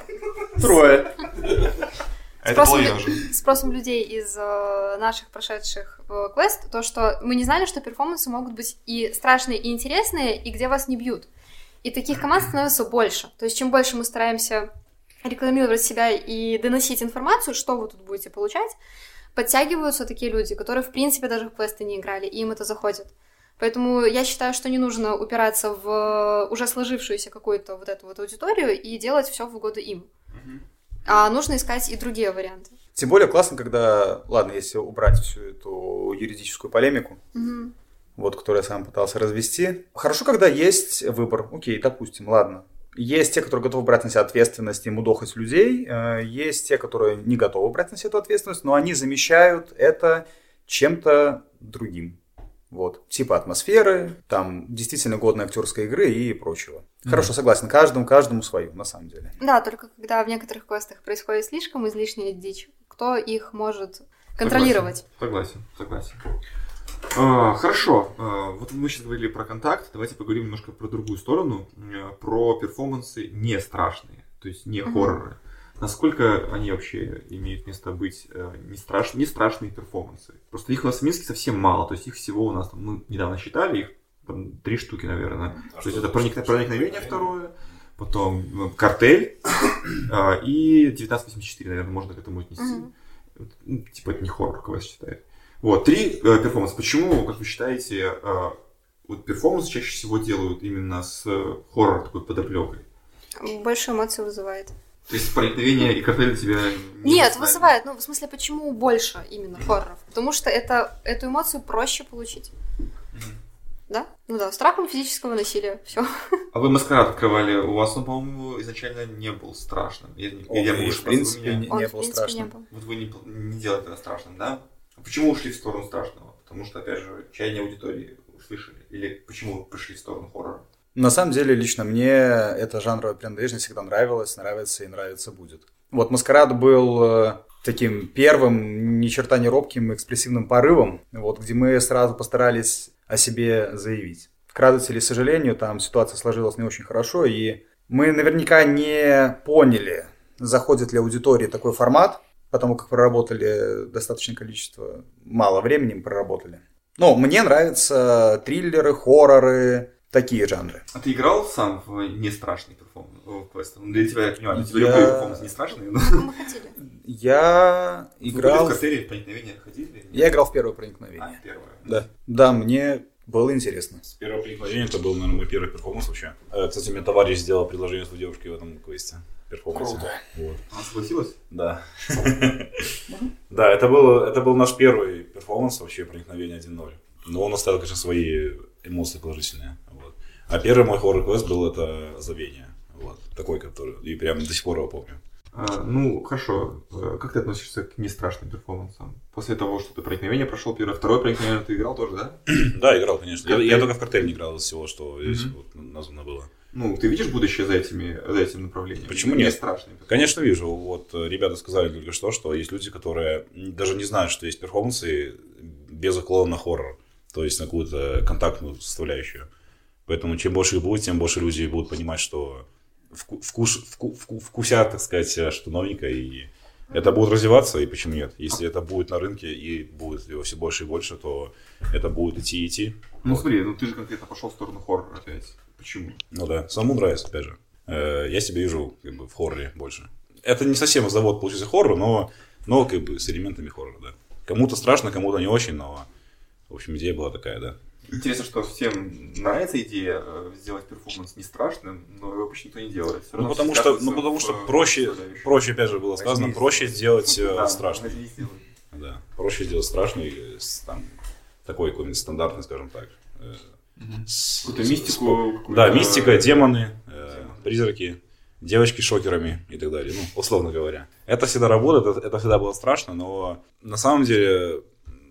трое. Спросом, лю- спросом людей из э, наших прошедших э, квест, то, что мы не знали, что перформансы могут быть и страшные, и интересные, и где вас не бьют. И таких команд становится больше. То есть, чем больше мы стараемся рекламировать себя и доносить информацию, что вы тут будете получать, подтягиваются такие люди, которые, в принципе, даже в квесты не играли, и им это заходит. Поэтому я считаю, что не нужно упираться в уже сложившуюся какую-то вот эту вот аудиторию и делать все в угоду им. А нужно искать и другие варианты. Тем более классно, когда... Ладно, если убрать всю эту юридическую полемику, угу. вот, которую я сам пытался развести. Хорошо, когда есть выбор. Окей, допустим, ладно. Есть те, которые готовы брать на себя ответственность и мудохать людей. Есть те, которые не готовы брать на себя эту ответственность, но они замещают это чем-то другим. Вот. Типа атмосферы, там действительно годной актерской игры и прочего. Mm-hmm. Хорошо, согласен, каждому, каждому свою, на самом деле. Да, только когда в некоторых квестах происходит слишком излишняя дичь, кто их может контролировать? Согласен, согласен. согласен. А, хорошо, а, вот мы сейчас говорили про контакт, давайте поговорим немножко про другую сторону, про перформансы не страшные, то есть не mm-hmm. хорроры. Насколько они вообще имеют место быть, не, страш... не страшные перформансы? Просто их у нас в Минске совсем мало, то есть их всего у нас, там, мы недавно считали, их там три штуки, наверное. А то есть это проник... проникновение второе, потом картель и девятнадцать восемьдесят четыре, наверное, можно к этому отнести. Mm-hmm. Типа это не хоррор, как вас считает. Вот, три э, перформанса. Почему, как вы считаете, э, вот перформансы чаще всего делают именно с э, хоррор такой подоплёкой? Больше эмоций вызывает. То есть проникновение и картель тебя... Не Нет, вызывает. Ну, в смысле, почему больше именно хорроров? Потому что это, эту эмоцию проще получить. Mm-hmm. Да? Ну да, страхом физического насилия. Все. А вы Маскарад открывали. У вас он, по-моему, изначально не был страшным. Я, он, я был, в принципе, не, он, не был в принципе, страшным. Не был. Вот вы не, не делаете это страшным, да? А почему ушли в сторону страшного? Потому что, опять же, чаяние аудитории услышали. Или почему вы пошли в сторону хоррора? На самом деле, лично мне эта жанровая принадлежность всегда нравилась, нравится и нравится будет. Вот Маскарад был таким первым, ни черта не робким, экспрессивным порывом, вот, где мы сразу постарались о себе заявить. К радости или к сожалению, там ситуация сложилась не очень хорошо, и мы наверняка не поняли, заходит ли аудитории такой формат, потому как проработали достаточное количество, мало времени мы проработали. Но мне нравятся триллеры, хорроры... Такие жанры. А ты играл сам в нестрашный перформанс? Для тебя, я понимаю, для тебя я... любой перформанс не страшный. Но... Мы хотели. Я ну, играл... Вы в картеле проникновения ходили? Я играл в первое проникновение. А, первое. Да. Да, мне было интересно. С первого проникновения это был, наверное, мой первый перформанс вообще. Кстати, мне товарищ сделал предложение своей девушке в этом квесте. Перформансе. Круто. Вот. Она согласилась? Да. Да, это был наш первый перформанс вообще, проникновение один ноль. Но он оставил, конечно, свои эмоции положительные. А первый мой хоррор-квест был это «Забвение». Вот. Такой, который... И прям до сих пор его помню. А, ну, хорошо. Как ты относишься к нестрашным перформансам? После того, что ты проникновение прошел первое, второе проникновение ты играл тоже, да? Да, играл, конечно. Я, я только в картель не играл из всего, что mm-hmm. здесь вот названо было. Ну, ты видишь будущее за, этими, за этим направлением? Почему это нет? Нестрашные перформансы? Конечно, вижу. Вот ребята сказали только что, что есть люди, которые даже не знают, что есть перформансы без уклона на хоррор. То есть на какую-то контактную составляющую. Поэтому чем больше их будет, тем больше люди будут понимать, что вкус, вку, вку, вкусят, так сказать, что новенькое. И это будет развиваться, и почему нет? Если это будет на рынке и будет его все больше и больше, то это будет идти и идти. Ну вот. Смотри, ну ты же конкретно пошел в сторону хоррора опять. Почему? Ну да, самому нравится, опять же. Я себя вижу как бы в хорроре больше. Это не совсем завод получился хоррор, но, но как бы с элементами хоррора, да. Кому-то страшно, кому-то не очень, но в общем идея была такая, да. Интересно, что всем нравится идея сделать перформанс не страшным, но его почти никто не делает. Ну потому, что, ну потому что проще, проще, опять же было сказано, проще сделать страшный. Да, проще сделать страшный, такой какой-нибудь стандартный, скажем так. Какую-то мистику. Да, мистика, демоны, призраки, девочки с шокерами и так далее, ну условно говоря. Это всегда работает, это всегда было страшно, но на самом деле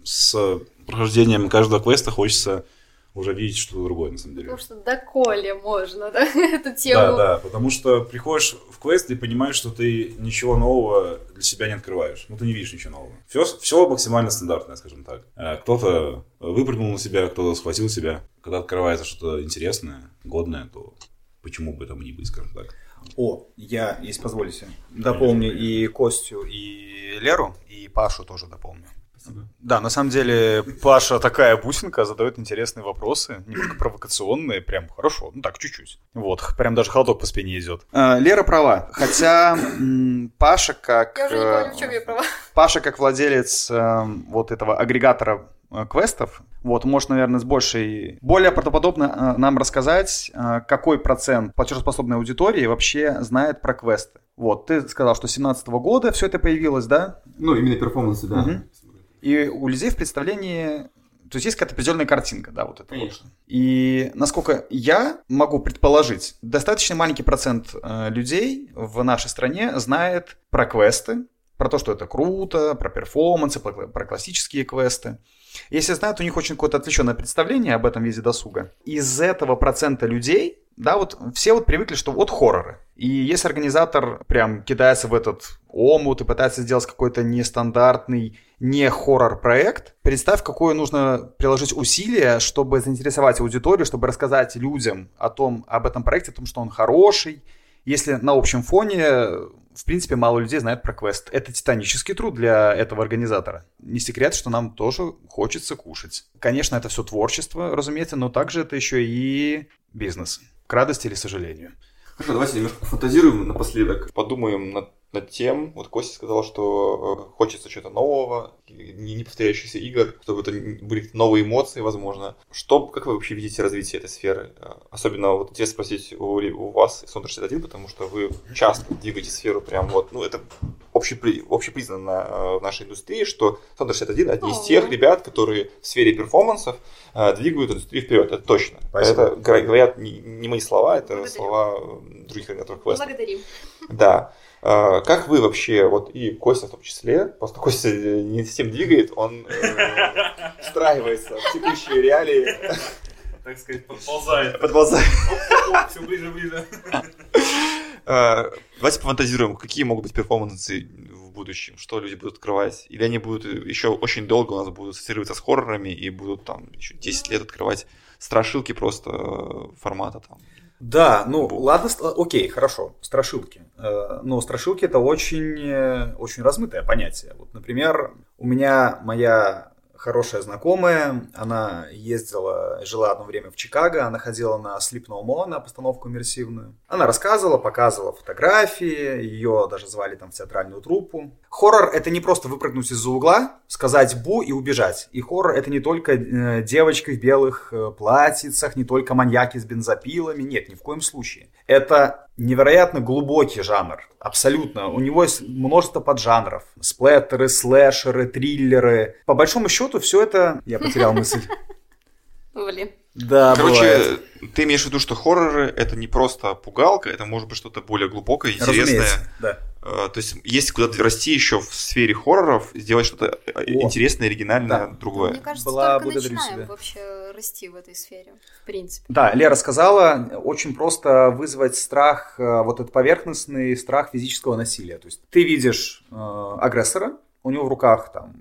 с... прохождением каждого квеста хочется уже видеть что-то другое, на самом деле. Потому что доколе можно, да, эту тему. Да, да, потому что приходишь в квест и понимаешь, что ты ничего нового для себя не открываешь. Ну, ты не видишь ничего нового. Все, все максимально стандартное, скажем так. Кто-то выпрыгнул на себя, кто-то схватил себя. Когда открывается что-то интересное, годное, то почему бы этому не быть, скажем так. О, я, если позволите, дополню конечно, и Костю, и Леру, и Пашу тоже дополню. Да, на самом деле Паша такая бусинка, задает интересные вопросы, немножко провокационные, прям хорошо, ну так, чуть-чуть. Вот, прям даже холодок по спине идет. А, Лера права, хотя м, Паша как... Я уже не помню, в чем я права. Паша как владелец э, вот этого агрегатора э, квестов, вот, может, наверное, с большей... Более правдоподобно э, нам рассказать, э, какой процент платежеспособной аудитории вообще знает про квесты. Вот, ты сказал, что с семнадцатого года все это появилось, да? Ну, именно перформансы, да. Угу. И у людей в представлении, то есть есть какая-то определенная картинка, да, вот это. Конечно. Вот. И насколько я могу предположить, достаточно маленький процент людей в нашей стране знает про квесты, про то, что это круто, про перформансы, про классические квесты. Если знают, у них очень какое-то отвлеченное представление об этом виде досуга. Из этого процента людей, да, вот все вот привыкли, что вот хорроры. И если организатор прям кидается в этот омут и пытается сделать какой-то нестандартный, не хоррор-проект, представь, какое нужно приложить усилие, чтобы заинтересовать аудиторию, чтобы рассказать людям о том, об этом проекте, о том, что он хороший. Если на общем фоне, в принципе, мало людей знает про квест. Это титанический труд для этого организатора. Не секрет, что нам тоже хочется кушать. Конечно, это все творчество, разумеется, но также это еще и бизнес. К радости или сожалению. Хорошо, давайте немножко фантазируем напоследок. Подумаем над, над тем. Вот Костя сказал, что хочется чего-то нового, не, не повторяющихся игр, чтобы это были новые эмоции, возможно. Что, как вы вообще видите развитие этой сферы? Особенно вот интересно спросить у, у вас, Sonda шестьдесят один, потому что вы часто двигаете сферу прям вот. Ну, это общепри, общепризнанно в нашей индустрии, что Sonda шестьдесят один одни из тех ребят, которые в сфере перформансов двигают индустрию вперед. Это точно. Спасибо. Это говорят не, не мои слова, это благодарим. Слова других организаторов квеста. Благодарим. Да. Как вы вообще, вот и Костя в том числе, просто Костя не с тем двигает, он э, встраивается в текущие реалии. Так сказать, подползает. Подползает. Все ближе, ближе. Давайте пофантазируем, какие могут быть перформансы в будущем, что люди будут открывать. Или они будут еще очень долго у нас будут ассоциироваться с хоррорами и будут там еще десять лет открывать страшилки просто формата там. Да, ну Бог. Ладно, окей, хорошо, страшилки. Но страшилки — это очень, очень размытое понятие. Вот, например, у меня моя хорошая знакомая, она ездила, жила одно время в Чикаго, она ходила на Sleep No More, на постановку иммерсивную. Она рассказывала, показывала фотографии, ее даже звали там в театральную труппу. Хоррор — это не просто выпрыгнуть из-за угла, сказать «бу» и убежать. И хоррор — это не только девочки в белых платьицах, не только маньяки с бензопилами. Нет, ни в коем случае. Это невероятно глубокий жанр, абсолютно. У него есть множество поджанров. Сплеттеры, слэшеры, триллеры. По большому счету все это... Я потерял мысль. Блин. Да, короче, бывает. Ты имеешь в виду, что хорроры — это не просто пугалка, это может быть что-то более глубокое, интересное. Да. То есть есть куда-то расти еще в сфере хорроров, сделать что-то О. интересное, оригинальное, да. другое. Мне кажется, Была, только начинаем себя. вообще расти в этой сфере, в принципе. Да, Лера сказала, очень просто вызвать страх, вот этот поверхностный страх физического насилия. То есть ты видишь э, агрессора, у него в руках там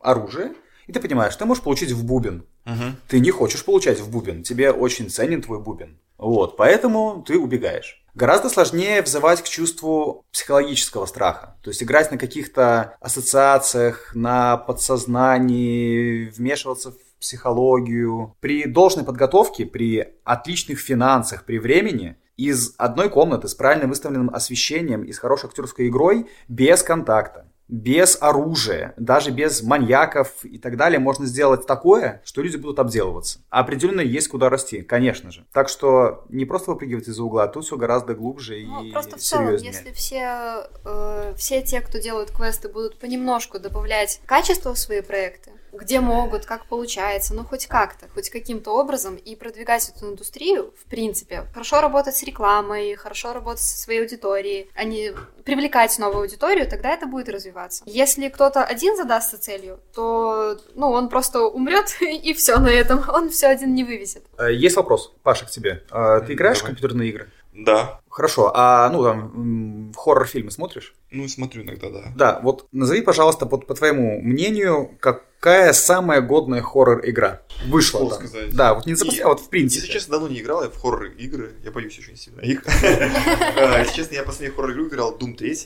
оружие, и ты понимаешь, ты можешь получить в бубен. Угу. Ты не хочешь получать в бубен, тебе очень ценен твой бубен. Вот, поэтому ты убегаешь. Гораздо сложнее взывать к чувству психологического страха. То есть играть на каких-то ассоциациях, на подсознании, вмешиваться в психологию. При должной подготовке, при отличных финансах, при времени, из одной комнаты с правильно выставленным освещением и с хорошей актерской игрой, без контакта, без оружия, даже без маньяков и так далее, можно сделать такое, что люди будут обделываться. А определенно есть куда расти, конечно же. Так что не просто выпрыгивать из-за угла, а тут все гораздо глубже ну, и просто серьезнее. Просто в целом, если все, э, все те, кто делают квесты, будут понемножку добавлять качество в свои проекты, где могут, как получается, ну хоть как-то, хоть каким-то образом, и продвигать эту индустрию, в принципе, хорошо работать с рекламой, хорошо работать со своей аудиторией, а не привлекать новую аудиторию, тогда это будет развиваться. Если кто-то один задастся целью, то, ну, он просто умрет, и все на этом, он все один не вывезет. Есть вопрос, Паша, к тебе. Ты играешь в компьютерные игры? Да. Хорошо, а ну там хоррор-фильмы смотришь? Ну, смотрю иногда, да. Да, вот назови, пожалуйста, по, по твоему мнению, какая самая годная хоррор-игра вышла. Можно сказать. Да, вот не запускай, а вот в принципе. Если честно, давно не играл я в хоррор-игры, я боюсь очень сильно их. Если честно, я последний хоррор-игру играл Doom три.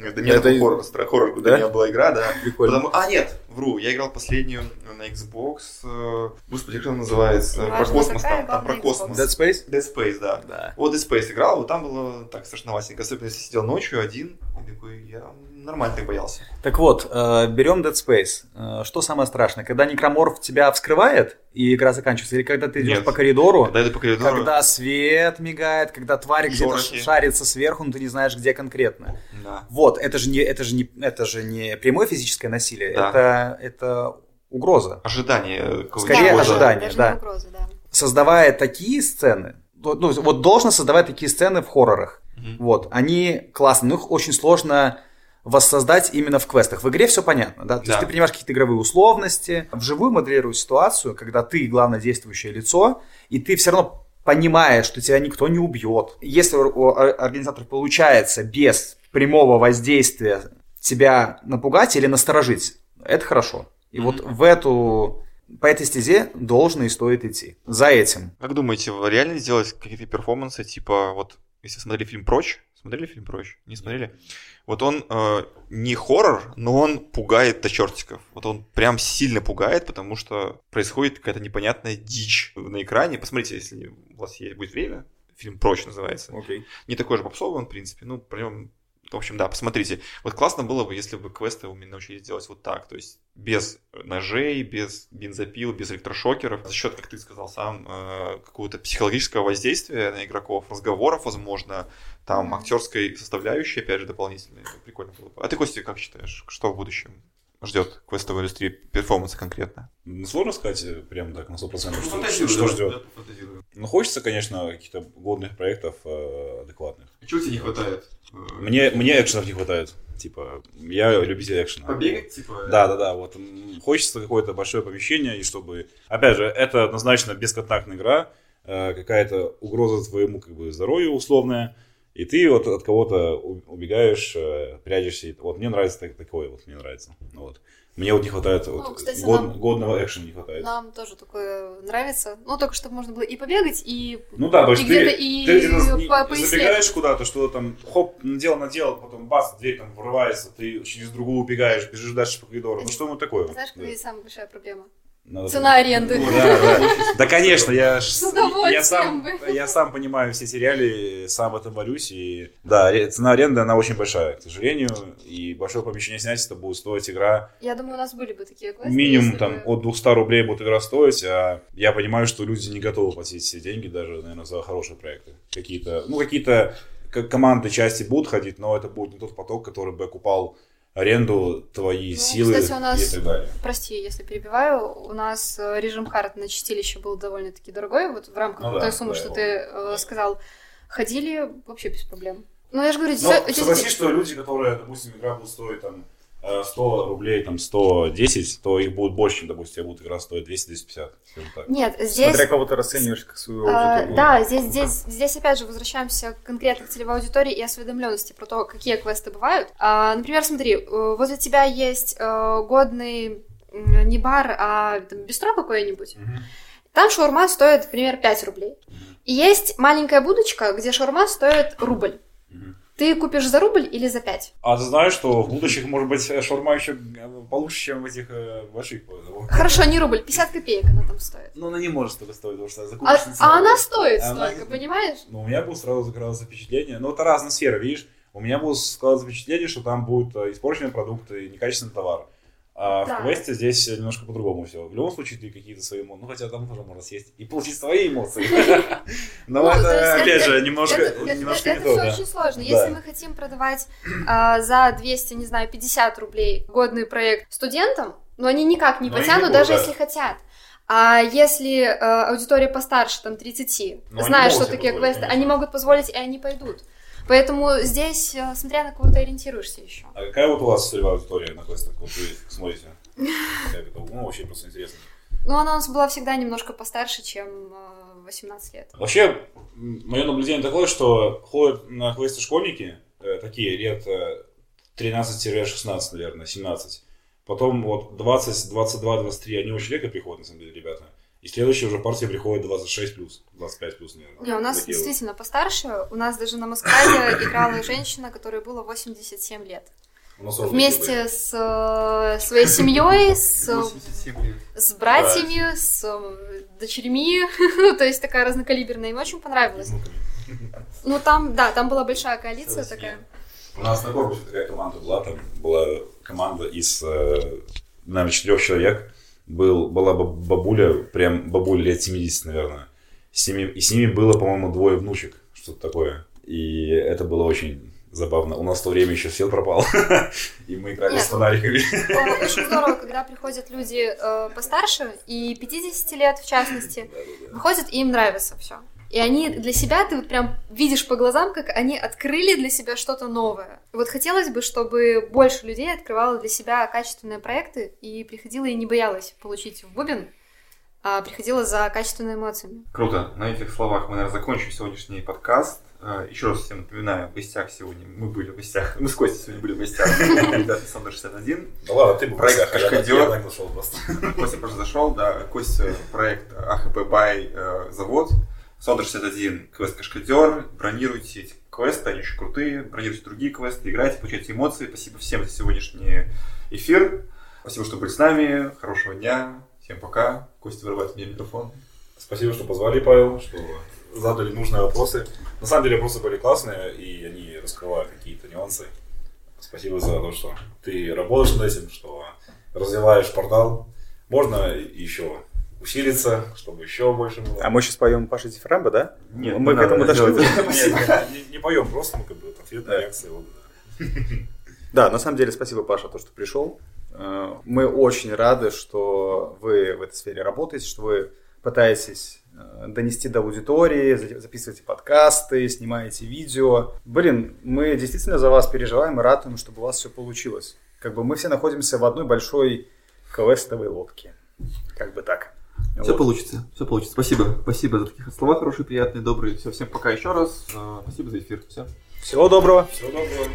Это не это... хоррор, хоррор, да? У меня была игра, да. Прикольно. Потому... А, нет, вру, я играл последнюю на Xbox. Господи, как она называется? Про космос там, там про космос. Dead Space? Dead Space, да. да. Вот Dead Space играл, вот там было так страшноватенько. Особенно если сидел ночью один, и такой, я нормально так боялся. Так вот, берем Dead Space. Что самое страшное? Когда некроморф тебя вскрывает, и игра заканчивается, или когда ты идешь по коридору, когда иду по коридору, когда свет мигает, когда тварь где-то шарится сверху, но ты не знаешь, где конкретно. Да. Вот, это же не, это же не, это же не прямое физическое насилие, да. это, это угроза. Ожидание. Скорее да, ожидание, да. Угроза, да. Создавая такие сцены, ну, вот должно создавать такие сцены в хоррорах. Угу. Вот, они классные, но их очень сложно воссоздать именно в квестах. В игре все понятно, да? То да. есть ты принимаешь какие-то игровые условности, вживую моделируешь ситуацию, когда ты главное действующее лицо, и ты все равно понимаешь, что тебя никто не убьет. Если у организатора получается без прямого воздействия тебя напугать или насторожить, это хорошо. И mm-hmm. вот в эту... По этой стезе должно и стоит идти. За этим. Как думаете, вы реально сделать какие-то перформансы, типа, вот, если смотрели фильм «Прочь», смотрели фильм «Прочь»? Не смотрели? Вот он э, не хоррор, но он пугает до чертиков. Вот он прям сильно пугает, потому что происходит какая-то непонятная дичь на экране. Посмотрите, если у вас есть, будет время. Фильм «Прочь» называется. Okay. Не такой же попсовый он, в принципе. Ну, про него... В общем, да, посмотрите. Вот классно было бы, если бы квесты у меня научились делать вот так. То есть без ножей, без бензопил, без электрошокеров. За счет, как ты сказал сам, какого-то психологического воздействия на игроков, разговоров, возможно, там актерской составляющей, опять же, дополнительной. Прикольно было бы. А ты, Костя, как считаешь, что в будущем ждет квестовой индустрии перформанса конкретно? Сложно сказать прям так на сто процентов, что, ну, что, что ждет. Ну, хочется, конечно, каких-то годных проектов э, адекватных. А чего тебе не хватает? Мне, мне экшенов не хватает. Типа, я любитель экшена. Побегать, типа? Да, да, да. Вот. Хочется какое-то большое помещение, и чтобы... Опять же, это однозначно бесконтактная игра, э, какая-то угроза твоему как бы здоровью условная. И ты вот от кого-то убегаешь, прячешься. Вот мне нравится так, такое, вот мне нравится. Вот. Мне вот не хватает, ну, вот, кстати, год, нам, годного экшена не хватает. Нам тоже такое нравится. Ну, только чтобы можно было и побегать, и, ну, да, и где-то, ты, и, ты, и по- забегаешь куда-то, что там, хоп, надел-надел, потом бац, дверь там вырывается, ты через другую убегаешь, бежишь дальше по коридору. Ну, что ему такое? Знаешь, какая да. самая большая проблема? Надо Цена там... аренды. Ну, да, да. да, конечно, я, я, сам, я сам понимаю все эти реалии, сам в этом борюсь. И... Да, цена аренды, она очень большая, к сожалению. И большое помещение снять, это будет стоить игра... Я думаю, у нас были бы такие квесты. Минимум там бы... от двести рублей будет игра стоить, а я понимаю, что люди не готовы платить все деньги даже, наверное, за хорошие проекты. Какие-то, ну, какие-то команды, части будут ходить, но это будет не тот поток, который бы окупал аренду, твои ну, силы кстати, у нас, и так далее. Прости, если перебиваю, у нас режим хард на Чистилище был довольно-таки дорогой, вот в рамках ну, той да, суммы, да, что да, ты да. сказал, ходили вообще без проблем. Ну, я же говорю... Но, здесь... Согласись, что люди, которые, допустим, игра будет стоить там сто рублей, там сто десять, то их будет больше, чем, допустим, будет игра стоит двести - двести пятьдесят, скажем так. Нет, здесь... Смотря кого ты расцениваешь как свою аудиторию. А, да, здесь, здесь, здесь опять же возвращаемся к конкретной целевой аудитории и осведомленности про то, какие квесты бывают. А, например, смотри, возле тебя есть годный не бар, а там, бистро какое-нибудь. Mm-hmm. Там шаурма стоит, например, пять рублей. Mm-hmm. И есть маленькая будочка, где шаурма стоит рубль. Mm-hmm. Ты купишь за рубль или за пять? А ты знаешь, что в будущих, может быть, шаурма еще получше, чем в этих э, больших. Хорошо, не рубль, пятьдесят копеек она там стоит. Ну, она не может столько стоить, потому что закупишь. А, а она стоит а столько, она... понимаешь? Ну, у меня было сразу закрадывалось впечатление. Ну, это разная сфера, видишь? У меня было складывалось впечатление, что там будут испорченные продукты и некачественный товар. А да. в квесте здесь немножко по-другому все. В любом случае, ты какие-то свои эмоции... Ну, хотя там тоже можно съесть и получить свои эмоции. Но это, опять же, немножко не то. Это все очень сложно. Если мы хотим продавать за двести, не знаю, пятьдесят рублей годный проект студентам, но они никак не потянут, даже если хотят. А если аудитория постарше, там, тридцати, знаешь, что такие квесты, они могут позволить, и они пойдут. Поэтому здесь, смотря на кого ты ориентируешься еще. А какая вот у вас целевая аудитория на квестах? Вот вы смотрите. Ну, вообще просто интересно. Ну, она у нас была всегда немножко постарше, чем восемнадцать лет. Вообще, мое наблюдение такое, что ходят на квесты школьники, такие, лет тринадцать - шестнадцать, наверное, семнадцать. Потом вот двадцать, двадцать два, двадцать три, они очень редко приходят, на самом деле, ребята. И следующая уже партия приходит двадцать шесть плюс, двадцать пять плюс, наверное. Не, у нас такие действительно вот. Постарше. У нас даже на Маскараде играла женщина, которой было восемьдесят семь лет. Вместе с э, своей семьей, с, с братьями, да. с дочерьми. То есть такая разнокалиберная. Им очень понравилось. Ну там, да, там была большая коалиция такая. У нас на корпусе такая команда была. Там была команда из, наверное, четырех человек. Был, была бабуля, прям бабуля лет семьдесят, наверное. С ними, и с ними было, по-моему, двое внучек, что-то такое. И это было очень забавно. У нас в то время еще свет пропал, и мы играли Нет, с фонариками. Очень здорово, когда приходят люди э, постарше, и пятидесяти лет в частности, выходят, и им нравится все. И они для себя, ты вот прям видишь по глазам, как они открыли для себя что-то новое. Вот хотелось бы, чтобы больше людей открывало для себя качественные проекты и приходило и не боялось получить в бубен, а приходило за качественными эмоциями. Круто. На этих словах мы, наверное, закончим сегодняшний подкаст. Еще раз всем напоминаю, в гостях сегодня мы были в гостях. Мы с Костей сегодня были в гостях. Ребята, Сонда шестьдесят один. Да ладно, ты был в гостях. Кашкадёр. Костя просто зашел, да. Костя, проект эй эйч пи бай Завод. Сонда шестьдесят один, квест Кашкадёр. Бронируйте эти квесты, они еще крутые. Бронируйте другие квесты, играйте, получайте эмоции. Спасибо всем за сегодняшний эфир. Спасибо, что были с нами. Хорошего дня. Всем пока. Костя вырывает мне микрофон. Спасибо, что позвали, Павел, что задали нужные вопросы. На самом деле вопросы были классные, и они раскрывают какие-то нюансы. Спасибо за то, что ты работаешь над этим, что развиваешь портал. Можно еще усилиться, чтобы еще больше было. А мы сейчас поем Паша Дифирамба, да? Нет, мы к этому дошли. Не поем, просто мы как бы ответная реакция. Да, на самом деле спасибо, Паша, то, что пришел. Мы очень рады, что вы в этой сфере работаете, что вы пытаетесь донести до аудитории, записываете подкасты, снимаете видео. Блин, мы действительно за вас переживаем и радуем, чтобы у вас все получилось. Как бы мы все находимся в одной большой квестовой лодке. Как бы так. Все вот. получится, все получится. Спасибо, спасибо за такие слова хорошие, приятные, добрые. Все, всем пока еще раз. Спасибо за эфир. Все. Всего доброго. Всего доброго.